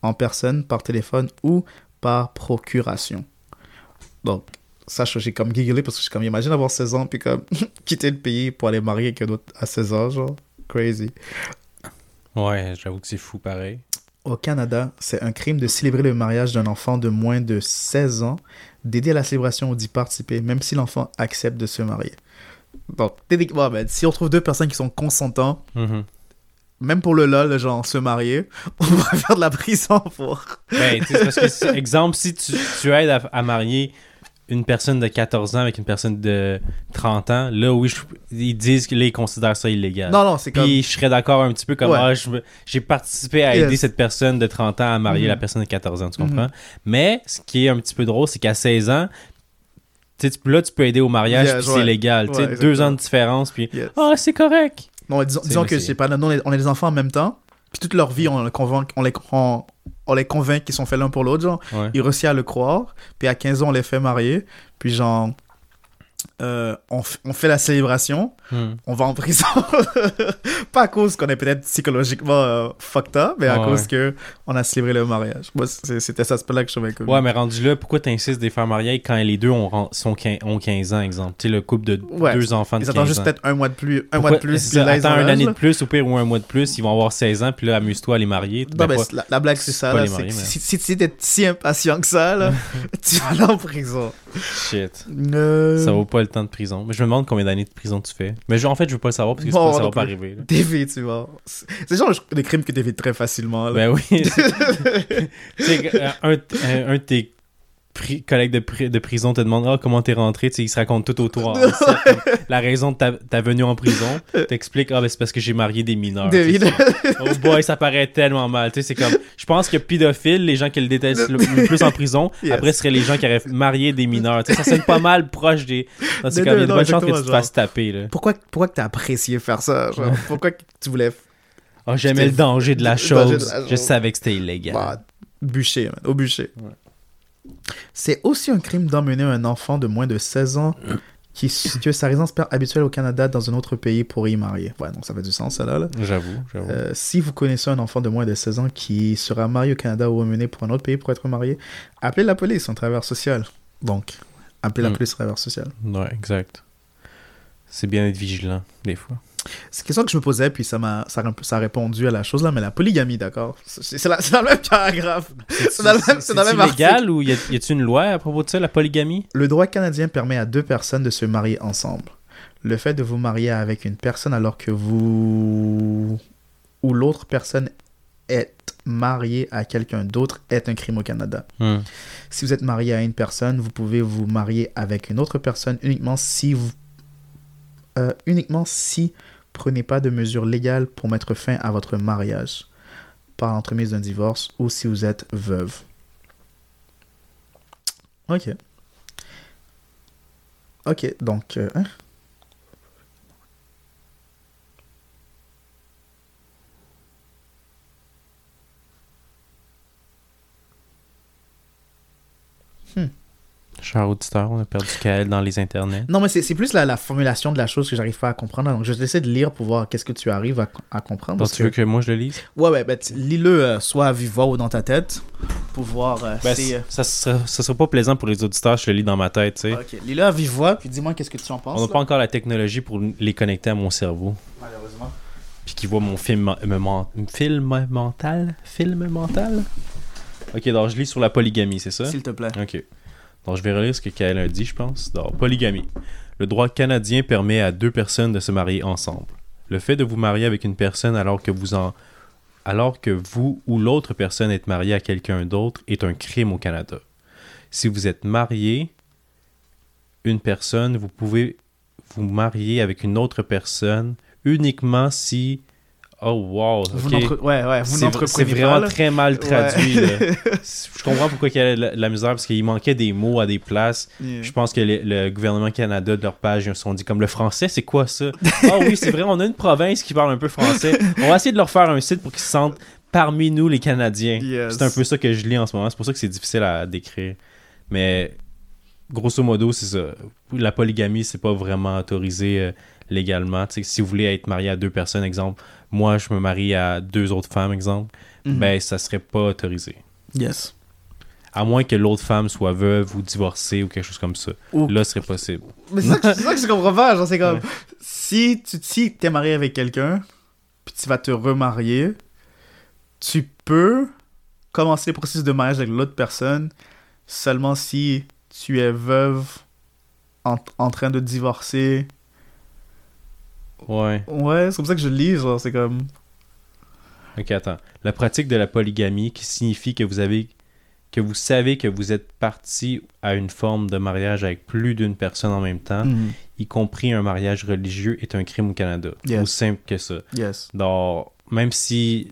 en personne, par téléphone ou par procuration. Donc, ça, j'ai comme gigolé parce que je suis comme, imagine avoir 16 ans puis comme quitter le pays pour aller marier quelqu'un d'autre à 16 ans, genre, crazy. Ouais, j'avoue que c'est fou pareil. Au Canada, c'est un crime de célébrer le mariage d'un enfant de moins de 16 ans, d'aider à la célébration ou d'y participer, même si l'enfant accepte de se marier. Donc, techniquement, ben, si on trouve deux personnes qui sont consentants, même pour le lol, genre se marier, on pourrait faire de la prison pour. Ben, c'est parce que, exemple, si tu aides à marier une personne de 14 ans avec une personne de 30 ans, là, oui, ils disent qu'ils considèrent ça illégal. Non, c'est comme... Puis je serais d'accord un petit peu comme, ouais. J'ai participé à aider cette personne de 30 ans à marier la personne de 14 ans, tu comprends? Mais, ce qui est un petit peu drôle, c'est qu'à 16 ans, là, tu peux aider au mariage, puis c'est légal. Ouais, 2 ans de différence, puis c'est correct. Non, disons que c'est pas... Nous, on est des enfants en même temps, puis toute leur vie, on les convainc qu'ils sont faits l'un pour l'autre, genre. Ouais. Ils réussissent à le croire, puis à 15 ans, on les fait marier, puis genre... on fait la célébration, on va en prison. Pas à cause qu'on est peut-être psychologiquement fucked up, mais à cause qu'on a célébré le mariage. Moi, c'était ça, aspect-là que je trouvais cool. Ouais, mais rendu là, pourquoi t'insistes de les faire marier quand les deux ont 15 ans, exemple? Tu sais, le couple de 2 enfants de 15 ans. Ils attendent juste peut-être un mois de plus. Puis là, attends une année de plus, au pire, ou un mois de plus, ils vont avoir 16 ans, puis là, amuse-toi à les marier. Non, mais la blague, c'est ça. Si t'es si impatient que ça, là, tu vas aller en prison. Shit. Ça vaut pas le temps de prison. Mais je me demande combien d'années de prison tu fais. Mais je veux pas le savoir parce que ça va pas arriver. T'évites, tu vois. C'est genre des crimes que t'évites très facilement. Là. Ben oui. un de tes collègues de prison te demande comment t'es rentré. T'sais, il se raconte tout autour. Hein, la raison de ta venue en prison, t'expliques c'est parce que j'ai marié des mineurs. Oh boy, ça paraît tellement mal. T'sais, c'est comme, je pense que pédophiles, les gens qui le détestent le plus en prison, après seraient les gens qui auraient marié des mineurs. T'sais, ça sonne pas mal proche des... Non, c'est comme, il y a de bonnes chances que tu te fasses taper. Là. Pourquoi que t'as apprécié faire ça? Genre, pourquoi que tu voulais... j'aimais le danger de la chose. Je savais que c'était illégal. Bah, bûcher, man. Au bûcher. Ouais. C'est aussi un crime d'emmener un enfant de moins de 16 ans qui situe sa résidence habituelle au Canada dans un autre pays pour y marier. Ouais, donc ça fait du sens, ça, là. J'avoue. Si vous connaissez un enfant de moins de 16 ans qui sera marié au Canada ou emmené pour un autre pays pour être marié, appelez la police, un travailleur social. Donc, appelez la police, un travailleur social. Ouais, exact. C'est bien d'être vigilant, des fois. C'est une question que je me posais, puis ça a répondu à la chose, là, mais la polygamie, d'accord? C'est dans le même paragraphe. C'est illégal ou y a-t-il une loi à propos de ça, la polygamie? Le droit canadien permet à 2 personnes de se marier ensemble. Le fait de vous marier avec une personne alors que vous ou l'autre personne êtes marié à quelqu'un d'autre est un crime au Canada. Si vous êtes marié à une personne, vous pouvez vous marier avec une autre personne uniquement si prenez pas de mesures légales pour mettre fin à votre mariage par l'entremise d'un divorce ou si vous êtes veuve. Ok, donc Cher auditeur, on a perdu Kaël dans les internets. Non, mais c'est plus la formulation de la chose que j'arrive pas à comprendre. Donc, je vais essayer de lire pour voir qu'est-ce que tu arrives à comprendre. Donc, tu veux que moi je le lise? Ouais, ben, lis-le soit à vive voix ou dans ta tête pour voir si... Ça serait pas plaisant pour les auditeurs, je le lis dans ma tête, tu sais. OK, lis-le à vive voix, puis dis-moi qu'est-ce que tu en penses. On n'a pas encore la technologie pour les connecter à mon cerveau. Malheureusement. Puis qu'ils voient mon film mental. OK, donc je lis sur la polygamie, c'est ça? S'il te plaît. OK. Donc, je vais relire ce que Kaël a dit, je pense. Donc, polygamie. Le droit canadien permet à deux personnes de se marier ensemble. Le fait de vous marier avec une personne alors que vous ou l'autre personne êtes marié à quelqu'un d'autre est un crime au Canada. Si vous êtes marié, une personne, vous pouvez vous marier avec une autre personne uniquement si... Oh wow, okay. C'est vraiment mal. Très mal traduit. Ouais. Là. Je comprends pourquoi il y a de la misère, parce qu'il manquait des mots à des places. Yeah. Je pense que le gouvernement Canada, de leur page, ils se sont dit comme le français, c'est quoi ça? Ah oui, c'est vrai, on a une province qui parle un peu français. On va essayer de leur faire un site pour qu'ils se sentent parmi nous les Canadiens. Yes. C'est un peu ça que je lis en ce moment, c'est pour ça que c'est difficile à décrire. Mais grosso modo, c'est ça. La polygamie, c'est pas vraiment autorisé légalement. T'sais, si vous voulez être marié à deux personnes, exemple... Moi, je me marie à deux autres femmes, exemple, ben, ça serait pas autorisé. Yes. À moins que l'autre femme soit veuve ou divorcée ou quelque chose comme ça. Ouh. Là, ce serait possible. Mais c'est ça que je comprends pas. Genre, c'est comme, si t'es marié avec quelqu'un, puis tu vas te remarier, tu peux commencer le processus de mariage avec l'autre personne seulement si tu es veuve, en train de divorcer... Ouais, c'est comme ça que je le lis, genre, c'est comme... Ok, attends. La pratique de la polygamie qui signifie que vous savez que vous êtes parti à une forme de mariage avec plus d'une personne en même temps, y compris un mariage religieux, est un crime au Canada. Yes. Aussi simple que ça. Yes. Donc, même si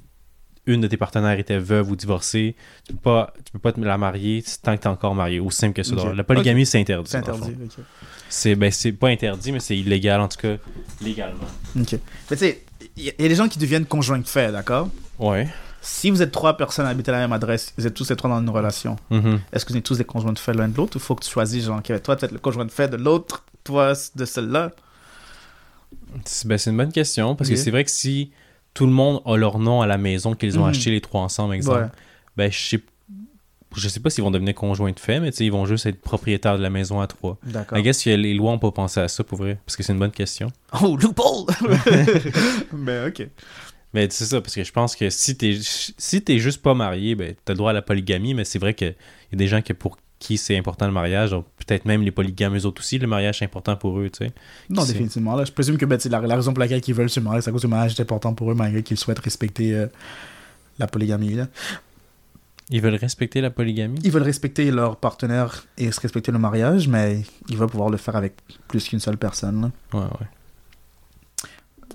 une de tes partenaires était veuve ou divorcée, tu peux pas te la marier tant que t'es encore marié. Aussi simple que ça. Okay. Donc, la polygamie, c'est interdit. C'est interdit, ok. C'est pas interdit, mais c'est illégal, en tout cas, légalement. OK. Mais tu sais, il y a des gens qui deviennent conjoints de fait, d'accord? Ouais. Si vous êtes trois personnes à habiter à la même adresse, vous êtes tous les trois dans une relation, est-ce que vous êtes tous des conjoints de fait l'un de l'autre, ou faut que tu choisisses, genre, toi, peut-être le conjoint de fait de l'autre, toi, de celle-là? C'est une bonne question, parce que c'est vrai que si tout le monde a leur nom à la maison qu'ils ont acheté les trois ensemble, exemple, ben, je sais pas s'ils vont devenir conjoints de fait, mais ils vont juste être propriétaires de la maison à trois. D'accord. I guess que les lois n'ont pas pensé à ça, pour vrai, parce que c'est une bonne question. Oh, loophole! Ben, OK. Mais c'est ça, parce que je pense que si t'es juste pas marié, ben, t'as le droit à la polygamie, mais c'est vrai qu'il y a des gens pour qui c'est important le mariage, donc peut-être même les polygames, eux autres aussi, le mariage c'est important pour eux, tu sais. Non, définitivement. Là, je présume que ben, la raison pour laquelle ils veulent se marier, c'est à cause du mariage est important pour eux, malgré qu'ils souhaitent respecter la polygamie, là. Ils veulent respecter la polygamie? Ils veulent respecter leur partenaire et se respecter le mariage, mais ils veulent pouvoir le faire avec plus qu'une seule personne. Ouais.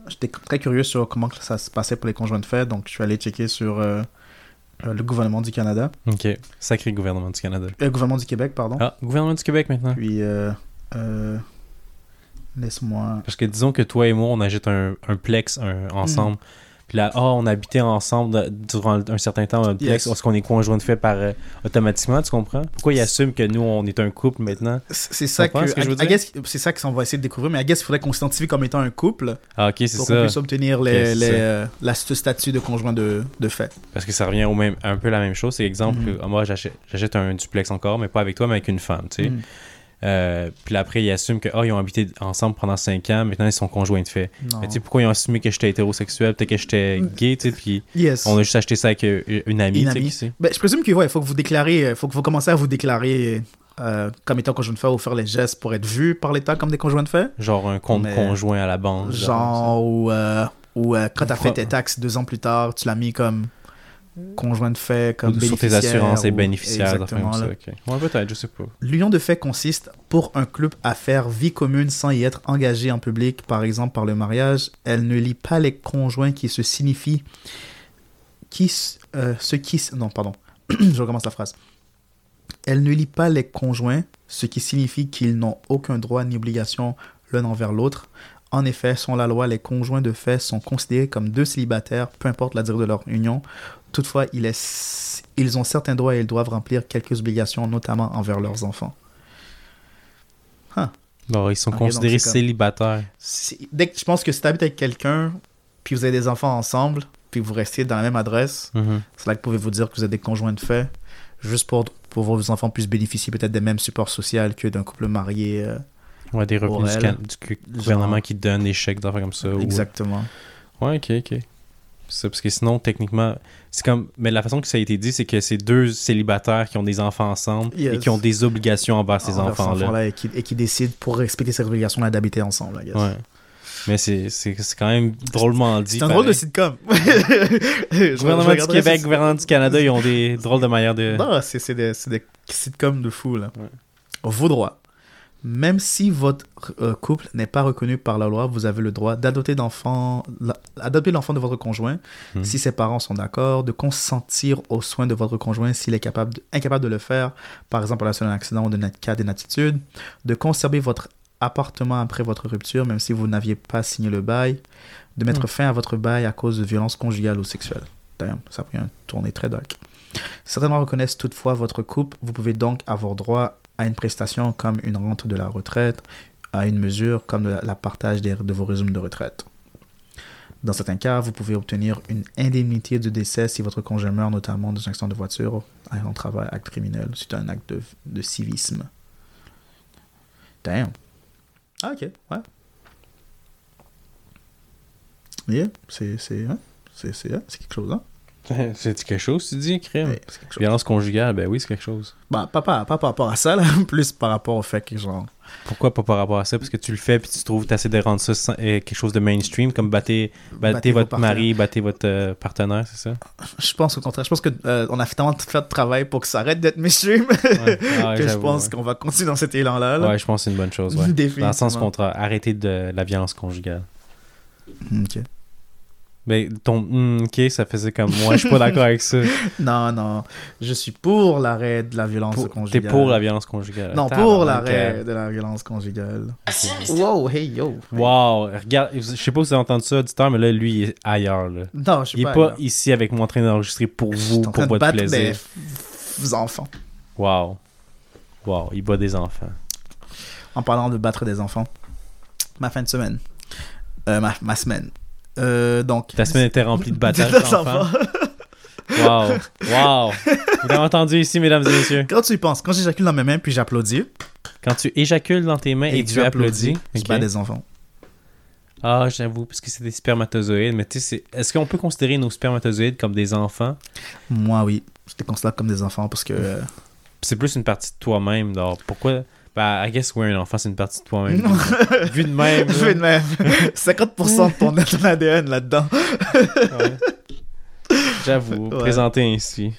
J'étais très curieux sur comment ça se passait pour les conjoints de fait, donc je suis allé checker sur le gouvernement du Canada. OK. Sacré gouvernement du Canada. Gouvernement du Québec, pardon. Ah, gouvernement du Québec maintenant. Puis, laisse-moi... Parce que disons que toi et moi, on achète un plex ensemble... Puis là, on habitait ensemble durant un certain temps, parce qu'on est conjoint de fait par automatiquement, tu comprends? Pourquoi ils assument que nous, on est un couple maintenant? C'est ça que je veux dire? C'est ça qu'on va essayer de découvrir, mais I guess il faudrait qu'on s'identifie comme étant un couple. Ah, OK, c'est pour ça. Pour qu'on puisse obtenir ce statut de conjoint de fait. Parce que ça revient un peu la même chose. C'est exemple, moi, j'achète un duplex encore, mais pas avec toi, mais avec une femme, tu sais. Puis après, ils assument que ils ont habité ensemble pendant 5 ans, maintenant ils sont conjoints de fait. Mais tu sais, pourquoi ils ont assumé que j'étais hétérosexuel, peut-être que j'étais gay, tu sais, puis on a juste acheté ça avec une amie. Ben, je présume que faut que vous déclarez, faut commencer à vous déclarer comme étant conjoint de fait ou faire les gestes pour être vu par l'État comme des conjoints de fait. Genre un compte conjoint à la banque. Genre ou quand t'as fait tes taxes 2 ans plus tard, tu l'as mis comme conjoint de fait, comme bénéficiaire. Sur tes assurances et bénéficiaires. Exactement. Là. Ça, okay. Ouais, peut-être, je sais pas. L'union de fait consiste pour un couple à faire vie commune sans y être engagé en public, par exemple par le mariage. Elle ne lie pas les conjoints qui se signifient... Je recommence la phrase. Elle ne lie pas les conjoints, ce qui signifie qu'ils n'ont aucun droit ni obligation l'un envers l'autre. En effet, selon la loi, les conjoints de fait sont considérés comme 2 célibataires, peu importe la durée de leur union. Toutefois, ils ont certains droits et ils doivent remplir quelques obligations, notamment envers leurs enfants. Huh. Bon, ils sont considérés célibataires. Dès que je pense que si tu habites avec quelqu'un, puis vous avez des enfants ensemble, puis vous restez dans la même adresse, c'est là que vous pouvez vous dire que vous êtes des conjoints de fait, juste pour voir vos enfants puissent bénéficier peut-être des mêmes supports sociaux que d'un couple marié. Ouais, des revenus du gouvernement qui donne des chèques, d'affaires comme ça. Exactement. Ou... Ouais, ok. Ça, parce que sinon, techniquement, c'est comme. Mais la façon que ça a été dit, c'est que c'est deux célibataires qui ont des enfants ensemble et qui ont des obligations envers ces enfants-là. Et qui décident, pour respecter ces obligations-là, d'habiter ensemble, I guess. Ouais. Mais c'est quand même drôlement dit. C'est un drôle de sitcom. Gouvernement du Québec, gouvernement du Canada, ils ont des drôles de manières de. Non, c'est des sitcoms de fou, là. Ouais. Vos droits. Même si votre couple n'est pas reconnu par la loi, vous avez le droit d'adopter l'enfant de votre conjoint si ses parents sont d'accord, de consentir aux soins de votre conjoint s'il est incapable de le faire, par exemple en raison d'un accident ou d'un cas d'inaptitude, de conserver votre appartement après votre rupture, même si vous n'aviez pas signé le bail, de mettre fin à votre bail à cause de violences conjugales ou sexuelles. Damn, ça a pris un tournée très dark. Certainement reconnaissent toutefois votre couple, vous pouvez donc avoir droit à une prestation comme une rente de la retraite, à une mesure comme la partage de vos régimes de retraite. Dans certains cas, vous pouvez obtenir une indemnité de décès si votre conjoint meurt, notamment dans un accident de voiture, un travail, acte criminel, c'est un acte de civisme. Damn. Ah, ok, ouais. Yeah, c'est quelque chose, hein? C'est quelque chose, tu dis, crime? Ouais, violence conjugale, ben oui, c'est quelque chose. Bah, pas par rapport à ça, là, plus par rapport au fait que genre. Pourquoi pas par rapport à ça? Parce que tu le fais puis tu trouves que tu essaies de rendre ça quelque chose de mainstream, comme battez votre mari, battez votre partenaire, c'est ça? Je pense au contraire. Je pense qu'on a tellement fait de travail pour que ça arrête d'être mainstream que je pense qu'on va continuer dans cet élan-là. Là. Ouais, je pense que c'est une bonne chose. Ouais. Dans le sens contraire, arrêter de la violence conjugale. Ok. Mais ok, ça faisait comme moi, je suis pas d'accord avec ça. Non, je suis pour l'arrêt de la violence conjugale. T'es pour la violence conjugale. Non, pour l'arrêt de la violence conjugale. Wow, hey yo. Wow, regarde, je sais pas si vous avez entendu ça, auditeur, mais là, lui, il est ailleurs. Là. Non, je suis pas. Il est pas ici avec moi en train d'enregistrer pour vous, pour votre plaisir. Vos enfants. Wow, il bat des enfants. En parlant de battre des enfants, ma fin de semaine, ma semaine. Donc, ta semaine était remplie de battages d'enfants. Wow. Vous l'avez entendu ici, mesdames et messieurs. Quand tu y penses, quand j'éjacule dans mes mains puis j'applaudis. Quand tu éjacules dans tes mains et tu applaudis, tu bats des enfants. Ah, j'avoue, parce que c'est des spermatozoïdes. Mais tu sais, est-ce qu'on peut considérer nos spermatozoïdes comme des enfants? Moi, oui. Je les considère comme des enfants parce que... C'est plus une partie de toi-même. Alors, pourquoi... Bah, I guess, ouais, un enfant, c'est une partie de toi-même. Vu de même. 50% de ton ADN là-dedans. Ouais. J'avoue, ouais. Présenté ainsi.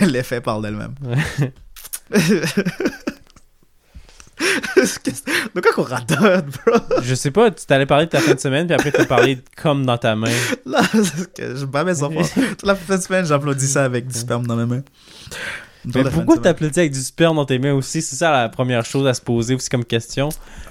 L'effet parle d'elle-même. Ouais. De quoi qu'on radote, bro? Je sais pas, tu t'allais parler de ta fin de semaine, puis après t'as parlé comme dans ta main. Là, je bats mes enfants. Toute la fin de semaine, j'applaudis ça avec du sperme dans mes mains. Mais pourquoi t'applaudis avec du sperme dans tes mains aussi? C'est ça la première chose à se poser aussi comme question.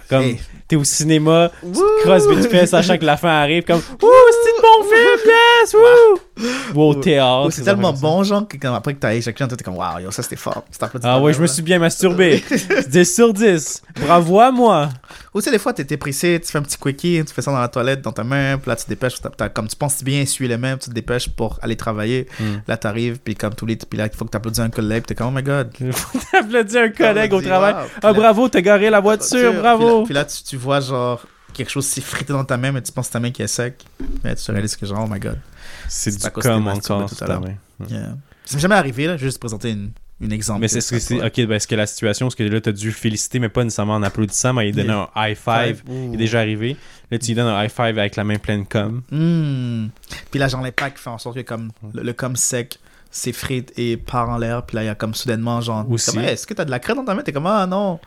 Comme, t'es au cinéma, tu te crosses vite fait, sachant que la fin arrive, comme, « Ouh, c'est bon film, yes! Wouh! » Ou au théâtre. C'est tellement bon, genre, que après que t'as éjaculé, t'es comme, « Wow, yo, ça c'était fort. » Ah ouais, je me suis bien masturbé. 10 sur 10. Bravo à moi. Ou tu sais, des fois, t'es pressé, tu fais un petit quickie, tu fais ça dans la toilette, dans ta main, puis là, tu te dépêches, comme tu penses bien essuyer les mains, tu te dépêches pour aller travailler. Là, t'arrives, puis comme tous les... Puis là, il faut que t'applaudis un collègue, t'es comme, « Oh my God! » Il faut que t'applaudis un collègue au travail. « Ah, bravo, t'as garé la voiture, bravo! » Puis là tu vois genre quelque chose s'est frité dans ta main, mais tu penses ta main qui est sec, mais tu réalises que genre, oh my God, c'est du comme encore tout à l'heure. Ça m'est jamais arrivé, là, je vais juste présenter une exemple. Mais est-ce que la situation, est-ce que là t'as dû féliciter, mais pas nécessairement en applaudissant, mais il donne un high five, il est déjà arrivé, là tu lui donnes un high five avec la main pleine comme puis là genre l'impact fait en sorte que comme le comme sec s'effrite et part en l'air, puis là il y a comme soudainement genre comme, hey, est-ce que t'as de la crête dans ta main, t'es comme ah non.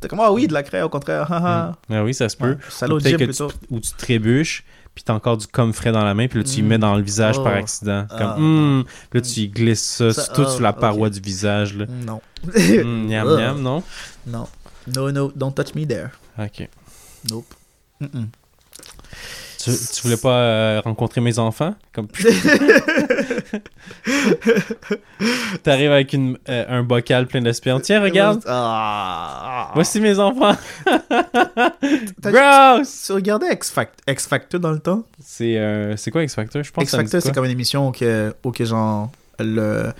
T'es comme, ah oui, de la craie, au contraire. Ah oui, ça se peut. Ou peut-être que tu trébuches, puis t'as encore du comme frais dans la main, puis là, tu y mets dans le visage par accident. Comme, là, tu y glisses ça tout sur la paroi du visage. Là. Non. Miam, miam, non? Non. No, don't touch me there. OK. Nope. Tu voulais pas rencontrer mes enfants? Comme... T'arrives avec un bocal plein de sperme. Tiens, regarde! Voici mes enfants! Gross! Tu regardais X Factor dans le temps? C'est quoi X Factor? Je pense X Factor, c'est comme une émission où genre le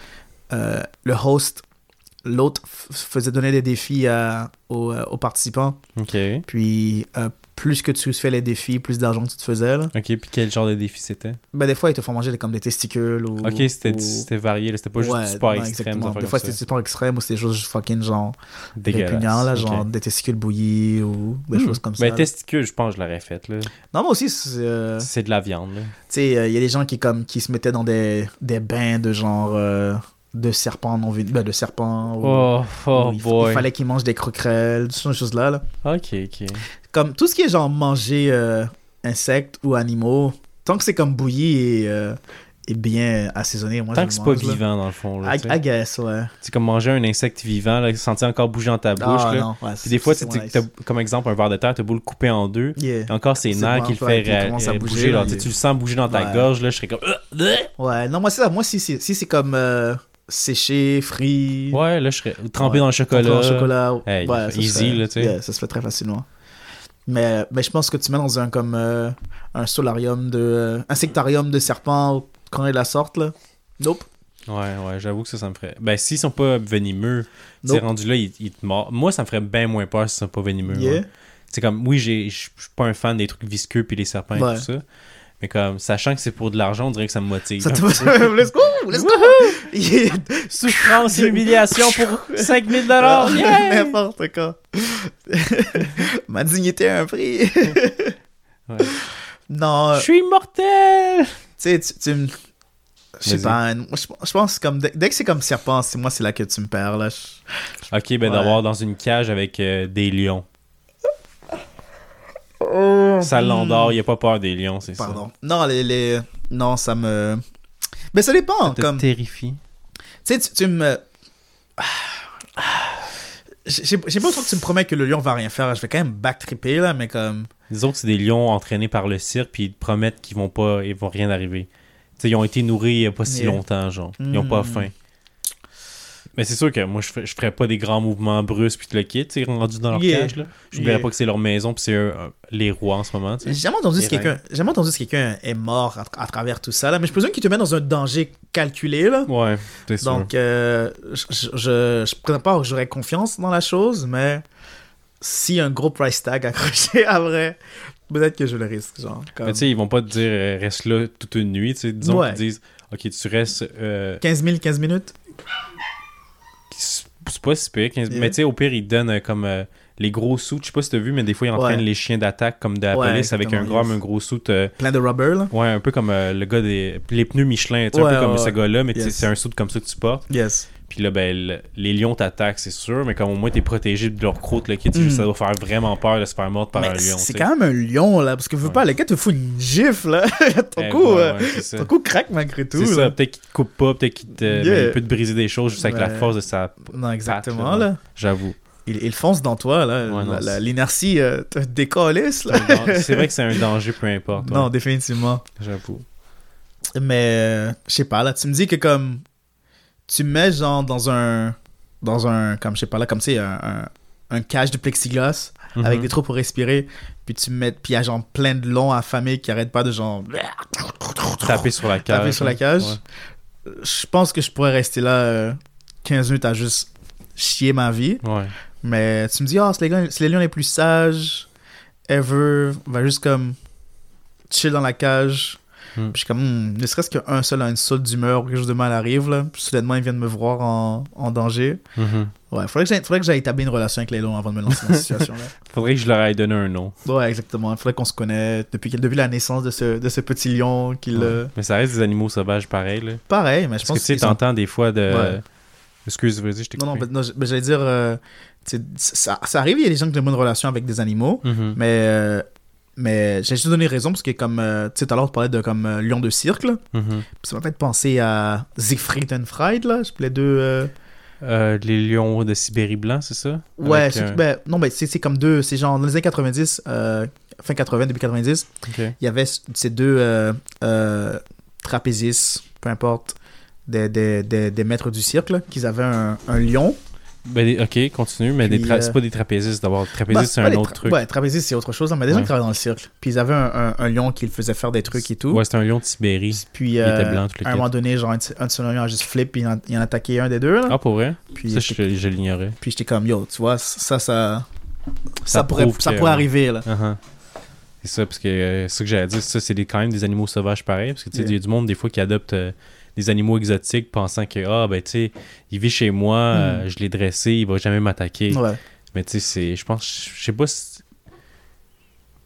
host... L'autre faisait donner des défis aux participants. OK. Puis, plus que tu fais les défis, plus d'argent tu te faisais. Là. OK. Puis, quel genre de défi c'était? Ben, des fois, ils te font manger comme des testicules. Ou, OK. C'était varié. Là. C'était pas juste du sport extrême. Des fois, c'était du sport extrême ou c'était juste fucking genre répugnant. Là, genre des testicules bouillis ou des choses comme ça. Ben, testicules, je pense que je l'aurais fait. Là. Non, moi aussi, c'est de la viande. Tu sais, il y a des gens qui se mettaient dans des bains de genre... de serpents non venus, de serpents. Il fallait qu'ils mangent des croquerelles, toutes ces choses là. Ok. Comme tout ce qui est genre manger insectes ou animaux, tant que c'est comme bouilli et bien assaisonné, moi tant que c'est pas vivant dans le fond. Là, I guess, ouais. C'est comme manger un insecte vivant, là, sentir encore bouger dans ta bouche. Ah, là. Non, ouais, des fois, t'as, comme exemple, un ver de terre, t'as beau le couper en deux, et encore ses nerfs qui le fait bouger. Tu le sens bouger dans ta gorge, là, je serais comme. Ouais, non, moi c'est ça. Moi si c'est comme séché, frit. Ouais, là, je serais trempé dans le chocolat. Hey, ouais, easy, là, tu sais. Yeah, ça se fait très facilement. Mais je pense que tu mets dans un solarium insectarium de serpents quand il y a de la sorte, là. Nope. Ouais, j'avoue que ça me ferait... Ben, s'ils sont pas venimeux, tu sais, rendu là, ils te mordent. Moi, ça me ferait bien moins peur s'ils sont pas venimeux. Yeah. C'est comme, oui, je suis pas un fan des trucs visqueux puis les serpents et tout ça. Mais comme, sachant que c'est pour de l'argent, on dirait que ça me motive. Ça te motive. Let's go! Souffrance et humiliation pour 5 000 $. Yeah! N'importe quoi. Ma dignité a un prix. Ouais. Non. Je suis immortel! Tu sais, je sais pas. Je pense comme dès que c'est comme serpent, moi c'est là que tu me perds. Là. Ok, ben d'avoir dans une cage avec des lions. Ça l'endort, il a pas peur des lions, c'est ça. Non, non, ça me... Mais ça dépend. Ça te terrifie. Tu sais, tu me... J'ai pas l'impression que tu me promets que le lion va rien faire. Je vais quand même backtripper, là, mais comme... Les autres, c'est des lions entraînés par le cirque, puis ils te promettent qu'ils vont pas... Ils vont rien arriver. Tu sais, ils ont été nourris il y a pas si longtemps, genre. Ils ont pas faim. Mais c'est sûr que moi, je ferais pas des grands mouvements brusques puis tout le kit, tu sais, rendu dans leur cage, là. Je verrais pas que c'est leur maison puis c'est eux, les rois en ce moment, tu sais. J'ai jamais entendu que quelqu'un est mort à travers tout ça, là. Mais je présume qu'ils te mettent dans un danger calculé, là. Ouais, c'est sûr. Donc, je prétends pas que j'aurais confiance dans la chose, mais si un gros price tag accroché à vrai, peut-être que je le risque, genre. Comme... Mais tu sais, ils vont pas te dire « Reste là toute une nuit », tu sais. Disons qu'ils disent « Ok, tu restes... 15 minutes ». C'est pas si pire. Mais tu sais, au pire, ils donnent comme les gros suits. Je sais pas si t'as vu, mais des fois, ils entraînent les chiens d'attaque comme de la police avec un gros suit. Plein de rubber, là. Ouais, un peu comme le gars des. Les pneus Michelin, tu sais, un peu comme ce gars-là, mais c'est un suit comme ça que tu portes. Yes. Puis là, ben, les lions t'attaquent, c'est sûr, mais comme au moins, t'es protégé de leur crotte, le kit. Ça doit faire vraiment peur de se faire mordre par un lion. C'est quand même un lion, là, parce que veux pas, le gars te fout une gifle, là. Ton cou craque malgré tout. C'est ça, peut-être qu'il te coupe pas, peut-être qu'il peut te briser des choses juste avec la force de sa. Non, exactement, patte, là. J'avoue. Il fonce dans toi, là. Ouais, non, l'inertie te décalisse, là. C'est vrai que c'est un danger, peu importe. Non, définitivement. J'avoue. Mais, je sais pas, là, tu me dis que comme. Tu mets genre dans un comme je sais pas là, comme tu sais, un cage de plexiglas avec des trous pour respirer, puis tu mets, puis il y a genre plein de longs affamés qui arrêtent pas de genre taper sur la cage. Ouais. Je pense que je pourrais rester là 15 minutes à juste chier ma vie. Ouais. Mais tu me dis c'est les lions les plus sages ever, va juste comme chill dans la cage. Puis je suis comme, ne serait-ce qu'un seul a une saute d'humeur ou quelque chose de mal arrive, là. Puis soudainement, ils viennent me voir en danger. Ouais, faudrait que j'aille établir une relation avec les lions avant de me lancer dans cette situation-là. Faudrait que je leur aille donner un nom. Ouais, exactement. Faudrait qu'on se connaisse depuis la naissance de ce petit lion qui le... Mais ça reste des animaux sauvages pareil, là. Pareil, mais je pense que... tu sais, t'entends des fois de... Ouais. Excuse-moi, je t'ai coupé. Non, j'allais dire... ça arrive, il y a des gens qui ont une bonne relation avec des animaux, mais... j'ai juste donné raison parce que, comme tu sais, tout à l'heure, on parlait de comme lion de cirque. Là. Ça m'a fait penser à Siegfried and Fried, là. Je les deux. Les lions de Sibérie blancs, c'est ça? Ouais, non, mais c'est comme deux. C'est genre dans les années 90, fin 80, début 90. Okay. Il y avait ces deux trapézistes, peu importe, des maîtres du cirque, là, qu'ils avaient un lion. Ben, ok, continue, mais puis, c'est pas des trapézistes d'abord. Trapézistes, c'est un autre truc. Ouais, trapézistes, c'est autre chose. On a des gens qui travaillent dans le cirque. Puis ils avaient un lion qui le faisait faire des trucs et tout. Ouais, c'était un lion de Sibérie. Puis il était blanc, à un moment donné, genre, un de ses lions a juste flip, puis il en a attaqué un des deux. Là. Ah, pour vrai? Puis, ça, je l'ignorais. Puis j'étais comme, yo, tu vois, ça pourrait arriver, là. Uh-huh. C'est ça, parce que ce que j'allais dire, ça, c'est quand même des animaux sauvages pareils. Parce que tu sais, il y a du monde, des fois, qui adopte. Des animaux exotiques pensant que ben tu sais il vit chez moi je l'ai dressé, il va jamais m'attaquer. Ouais. Mais tu sais c'est je pense je sais pas si...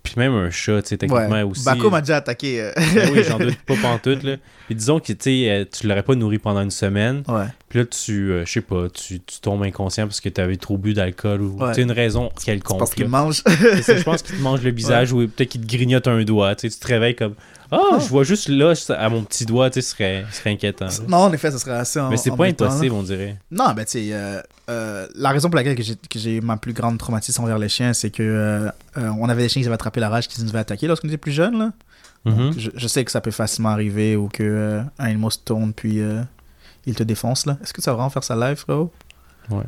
puis même un chat tu sais techniquement ouais. aussi Baco m'a déjà attaqué ben oui j'en doute pas pantoute là. Puis disons que tu sais tu l'aurais pas nourri pendant une semaine. Ouais. Puis là tu je sais pas tu tombes inconscient parce que tu avais trop bu d'alcool ou tu sais une raison quelconque. Parce qu'il mange je pense qu'il te mange le visage ou peut-être qu'il te grignote un doigt, tu sais tu te réveilles comme je vois juste là, à mon petit doigt, tu sais, ce serait inquiétant. Non, en effet, ce serait assez embêtant. Mais c'est pas impossible, on dirait. Non, ben, tu sais, la raison pour laquelle que j'ai ma plus grande traumatisme envers les chiens, c'est que on avait des chiens qui avaient attrapé la rage, qui nous avaient attaqué lorsqu'on était plus jeunes, là. Mm-hmm. Donc, je sais que ça peut facilement arriver ou que un animal se tourne, puis il te défonce, là. Est-ce que tu vas vraiment faire ça live, frérot? Ouais.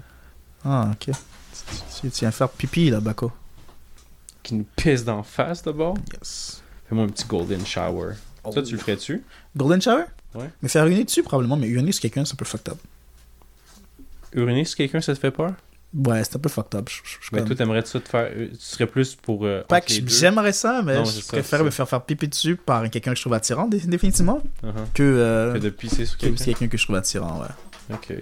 Ah, ok. Tu viens faire pipi, là, Baco. Qui nous pisse d'en face, d'abord? Yes. Fais-moi un petit golden shower. Oh. Ça, tu le ferais-tu? Golden shower? Ouais. Mais faire uriner dessus, probablement. Mais uriner sur quelqu'un, c'est un peu fucked up. Uriner sur quelqu'un, ça te fait peur? Ouais, c'est un peu fucked up. Mais toi, t'aimerais-tu ça te faire... Tu serais plus pour... pas que j'aimerais ça, mais non, je préfère me faire pipi dessus par quelqu'un que je trouve attirant, définitivement, que... de pisser sur quelqu'un? Que quelqu'un que je trouve attirant, ouais. Ok.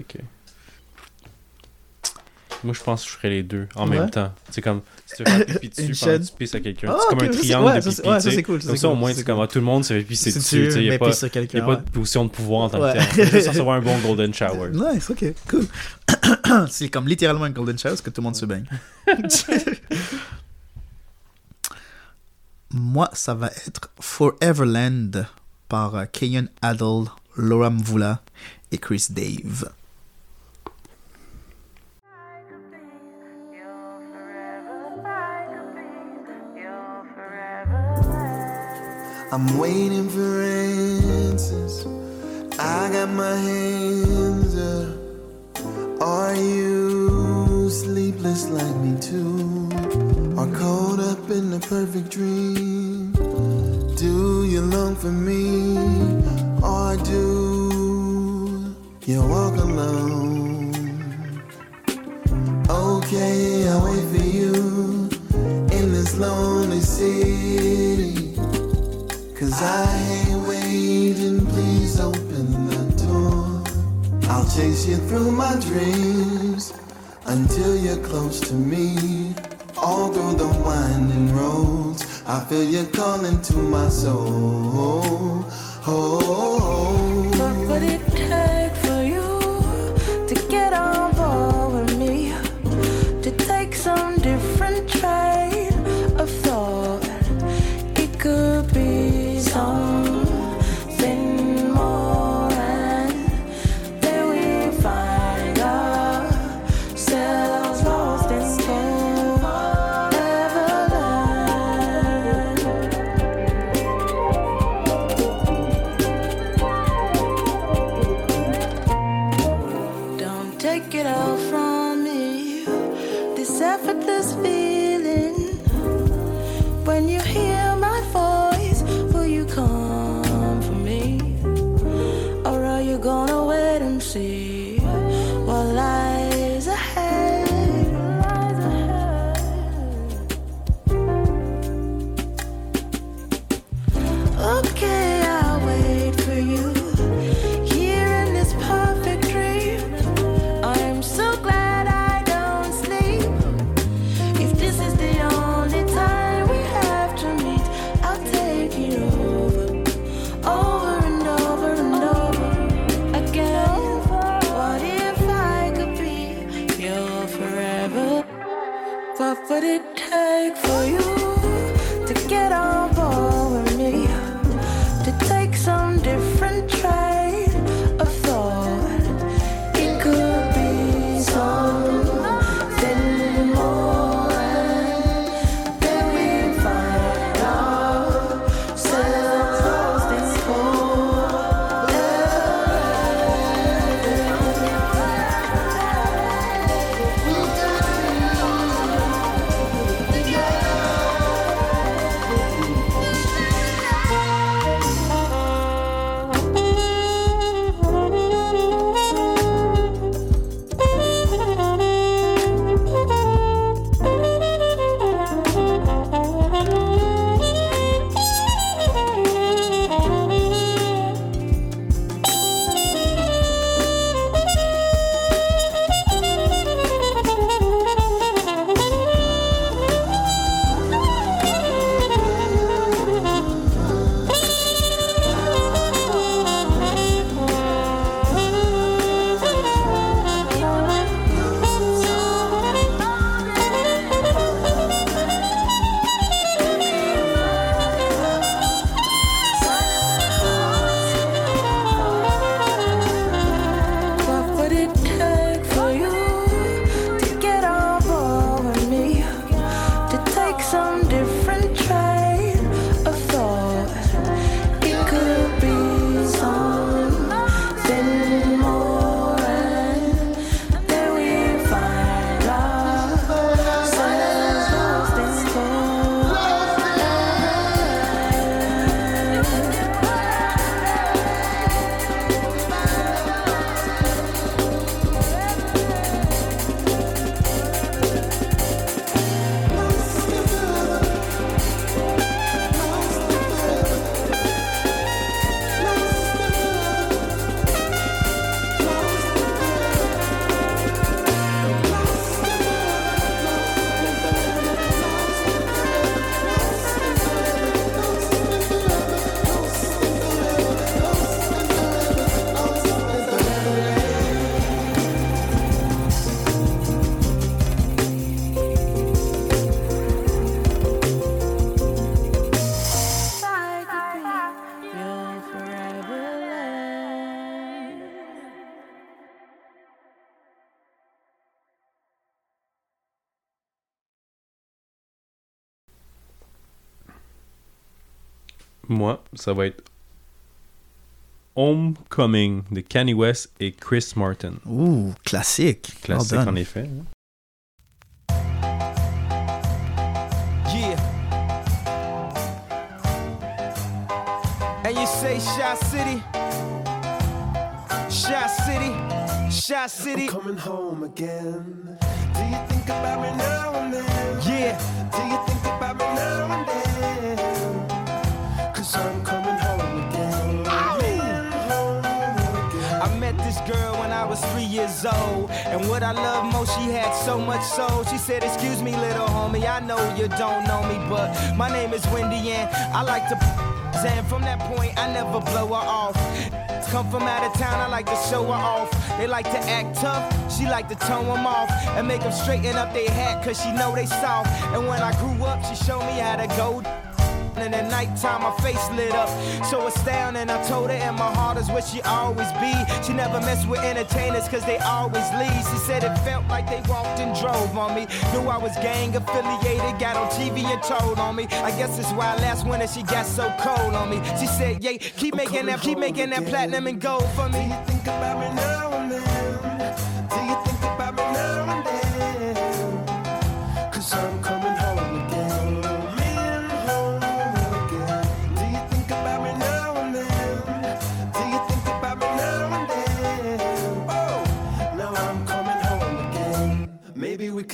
Moi, je pense que je ferais les deux en même temps. C'est comme si tu fais pipi dessus pendant que tu pisses à quelqu'un. C'est comme un triangle de pipi. Ça, c'est cool. Comme ça, au moins, c'est comme tout le monde se fait pisser dessus. Il n'y a pas de position de pouvoir en tant que tel. On peut juste recevoir un bon golden shower. Nice, ok, cool. C'est comme littéralement un golden shower parce que tout le monde se baigne. Moi, ça va être Foreverland par Kayan Adel, Laura Mvula et Chris Dave. I'm waiting for answers. I got my hands up. Are you sleepless like me too? Or caught up in the perfect dream? Do you long for me? Or do you walk alone? Okay, I'll wait for you in this lonely city. 'Cause I ain't waiting, please open the door. I'll chase you through my dreams until you're close to me. All through the winding roads, I feel you calling to my soul. Oh. What would it take for you to get on board with me? To take some different train of thought? It could be something more, and then we find ourselves lost in foreverland. Don't take it all from me, this effortless feeling. When you hear my voice, come for me, or are you gonna wait and see what lies ahead? Okay, I'll wait for you here in this perfect dream. I'm so glad I don't sleep. If this is the only time we have to meet, I'll take you. What would it take for you to get on board with me? To take some different train of thought? It could be something more, and then we find moi, ça va être Homecoming de Kanye West et Chris Martin. Ouh, classique. Classique, well en effet. Yeah. And you say Shy City, Shy City, Shy City. I'm coming home again. Do you think about me now and then? Yeah. Do you think about me now and then? 'Cause I'm coming home again. I met this girl when I was 3 years old, and what I loved most, she had so much soul. She said, excuse me, little homie, I know you don't know me, but my name is Wendy and I like to and from that point I never blow her off. Come from out of town, I like to show her off. They like to act tough, she like to tone them off and make them straighten up their hat, 'cause she know they soft. And when I grew up, she showed me how to go. And at nighttime, my face lit up, so astounding. I told her, and my heart is where she always be. She never messed with entertainers, 'cause they always leave. She said it felt like they walked and drove on me. Knew I was gang affiliated, got on TV and told on me. I guess it's why last winter she got so cold on me. She said, yeah, keep making that platinum and gold for me. Do you think about me now and then? Do you think about me now and then? 'Cause I'm coming home again.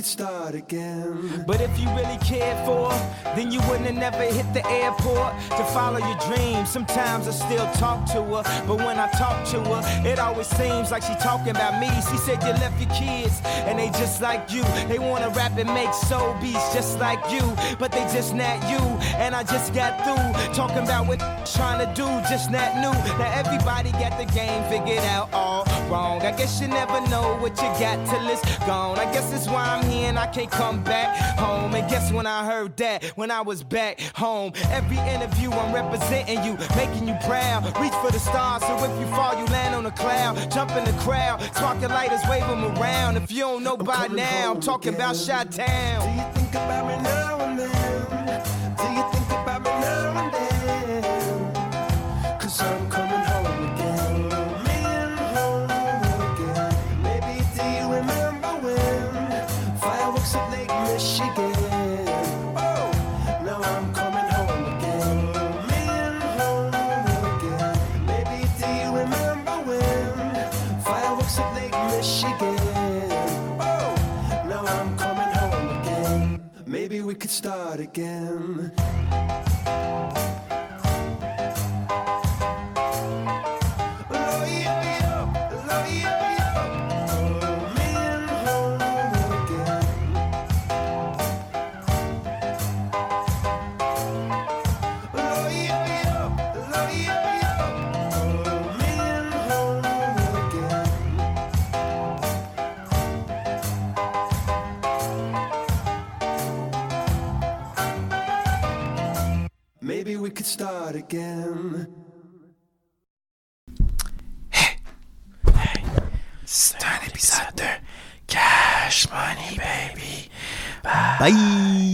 Start again. But if you really cared for her, then you wouldn't have never hit the airport to follow your dreams. Sometimes I still talk to her, but when I talk to her, it always seems like she talking about me. She said you left your kids and they just like you. They wanna rap and make soul beats just like you, but they just not you. And I just got through talking about what trying to do, just not new. Now everybody got the game figured out all wrong. I guess you never know what you got till it's gone. I guess that's why I'm here and I can't come back home. And guess when I heard that, when I was back home. Every interview I'm representing you, making you proud. Reach for the stars, so if you fall, you land on a cloud. Jump in the crowd, spark the lighters, wave them around. If you don't know by now, I'm talking about Chi-Town. Do you think about me now and then? Do you think about me now and then? 'Cause I'm coming home again. We could start again. Start again. Hey, hey, c'est un épisode de Kach Money Baby. Bye. Bye.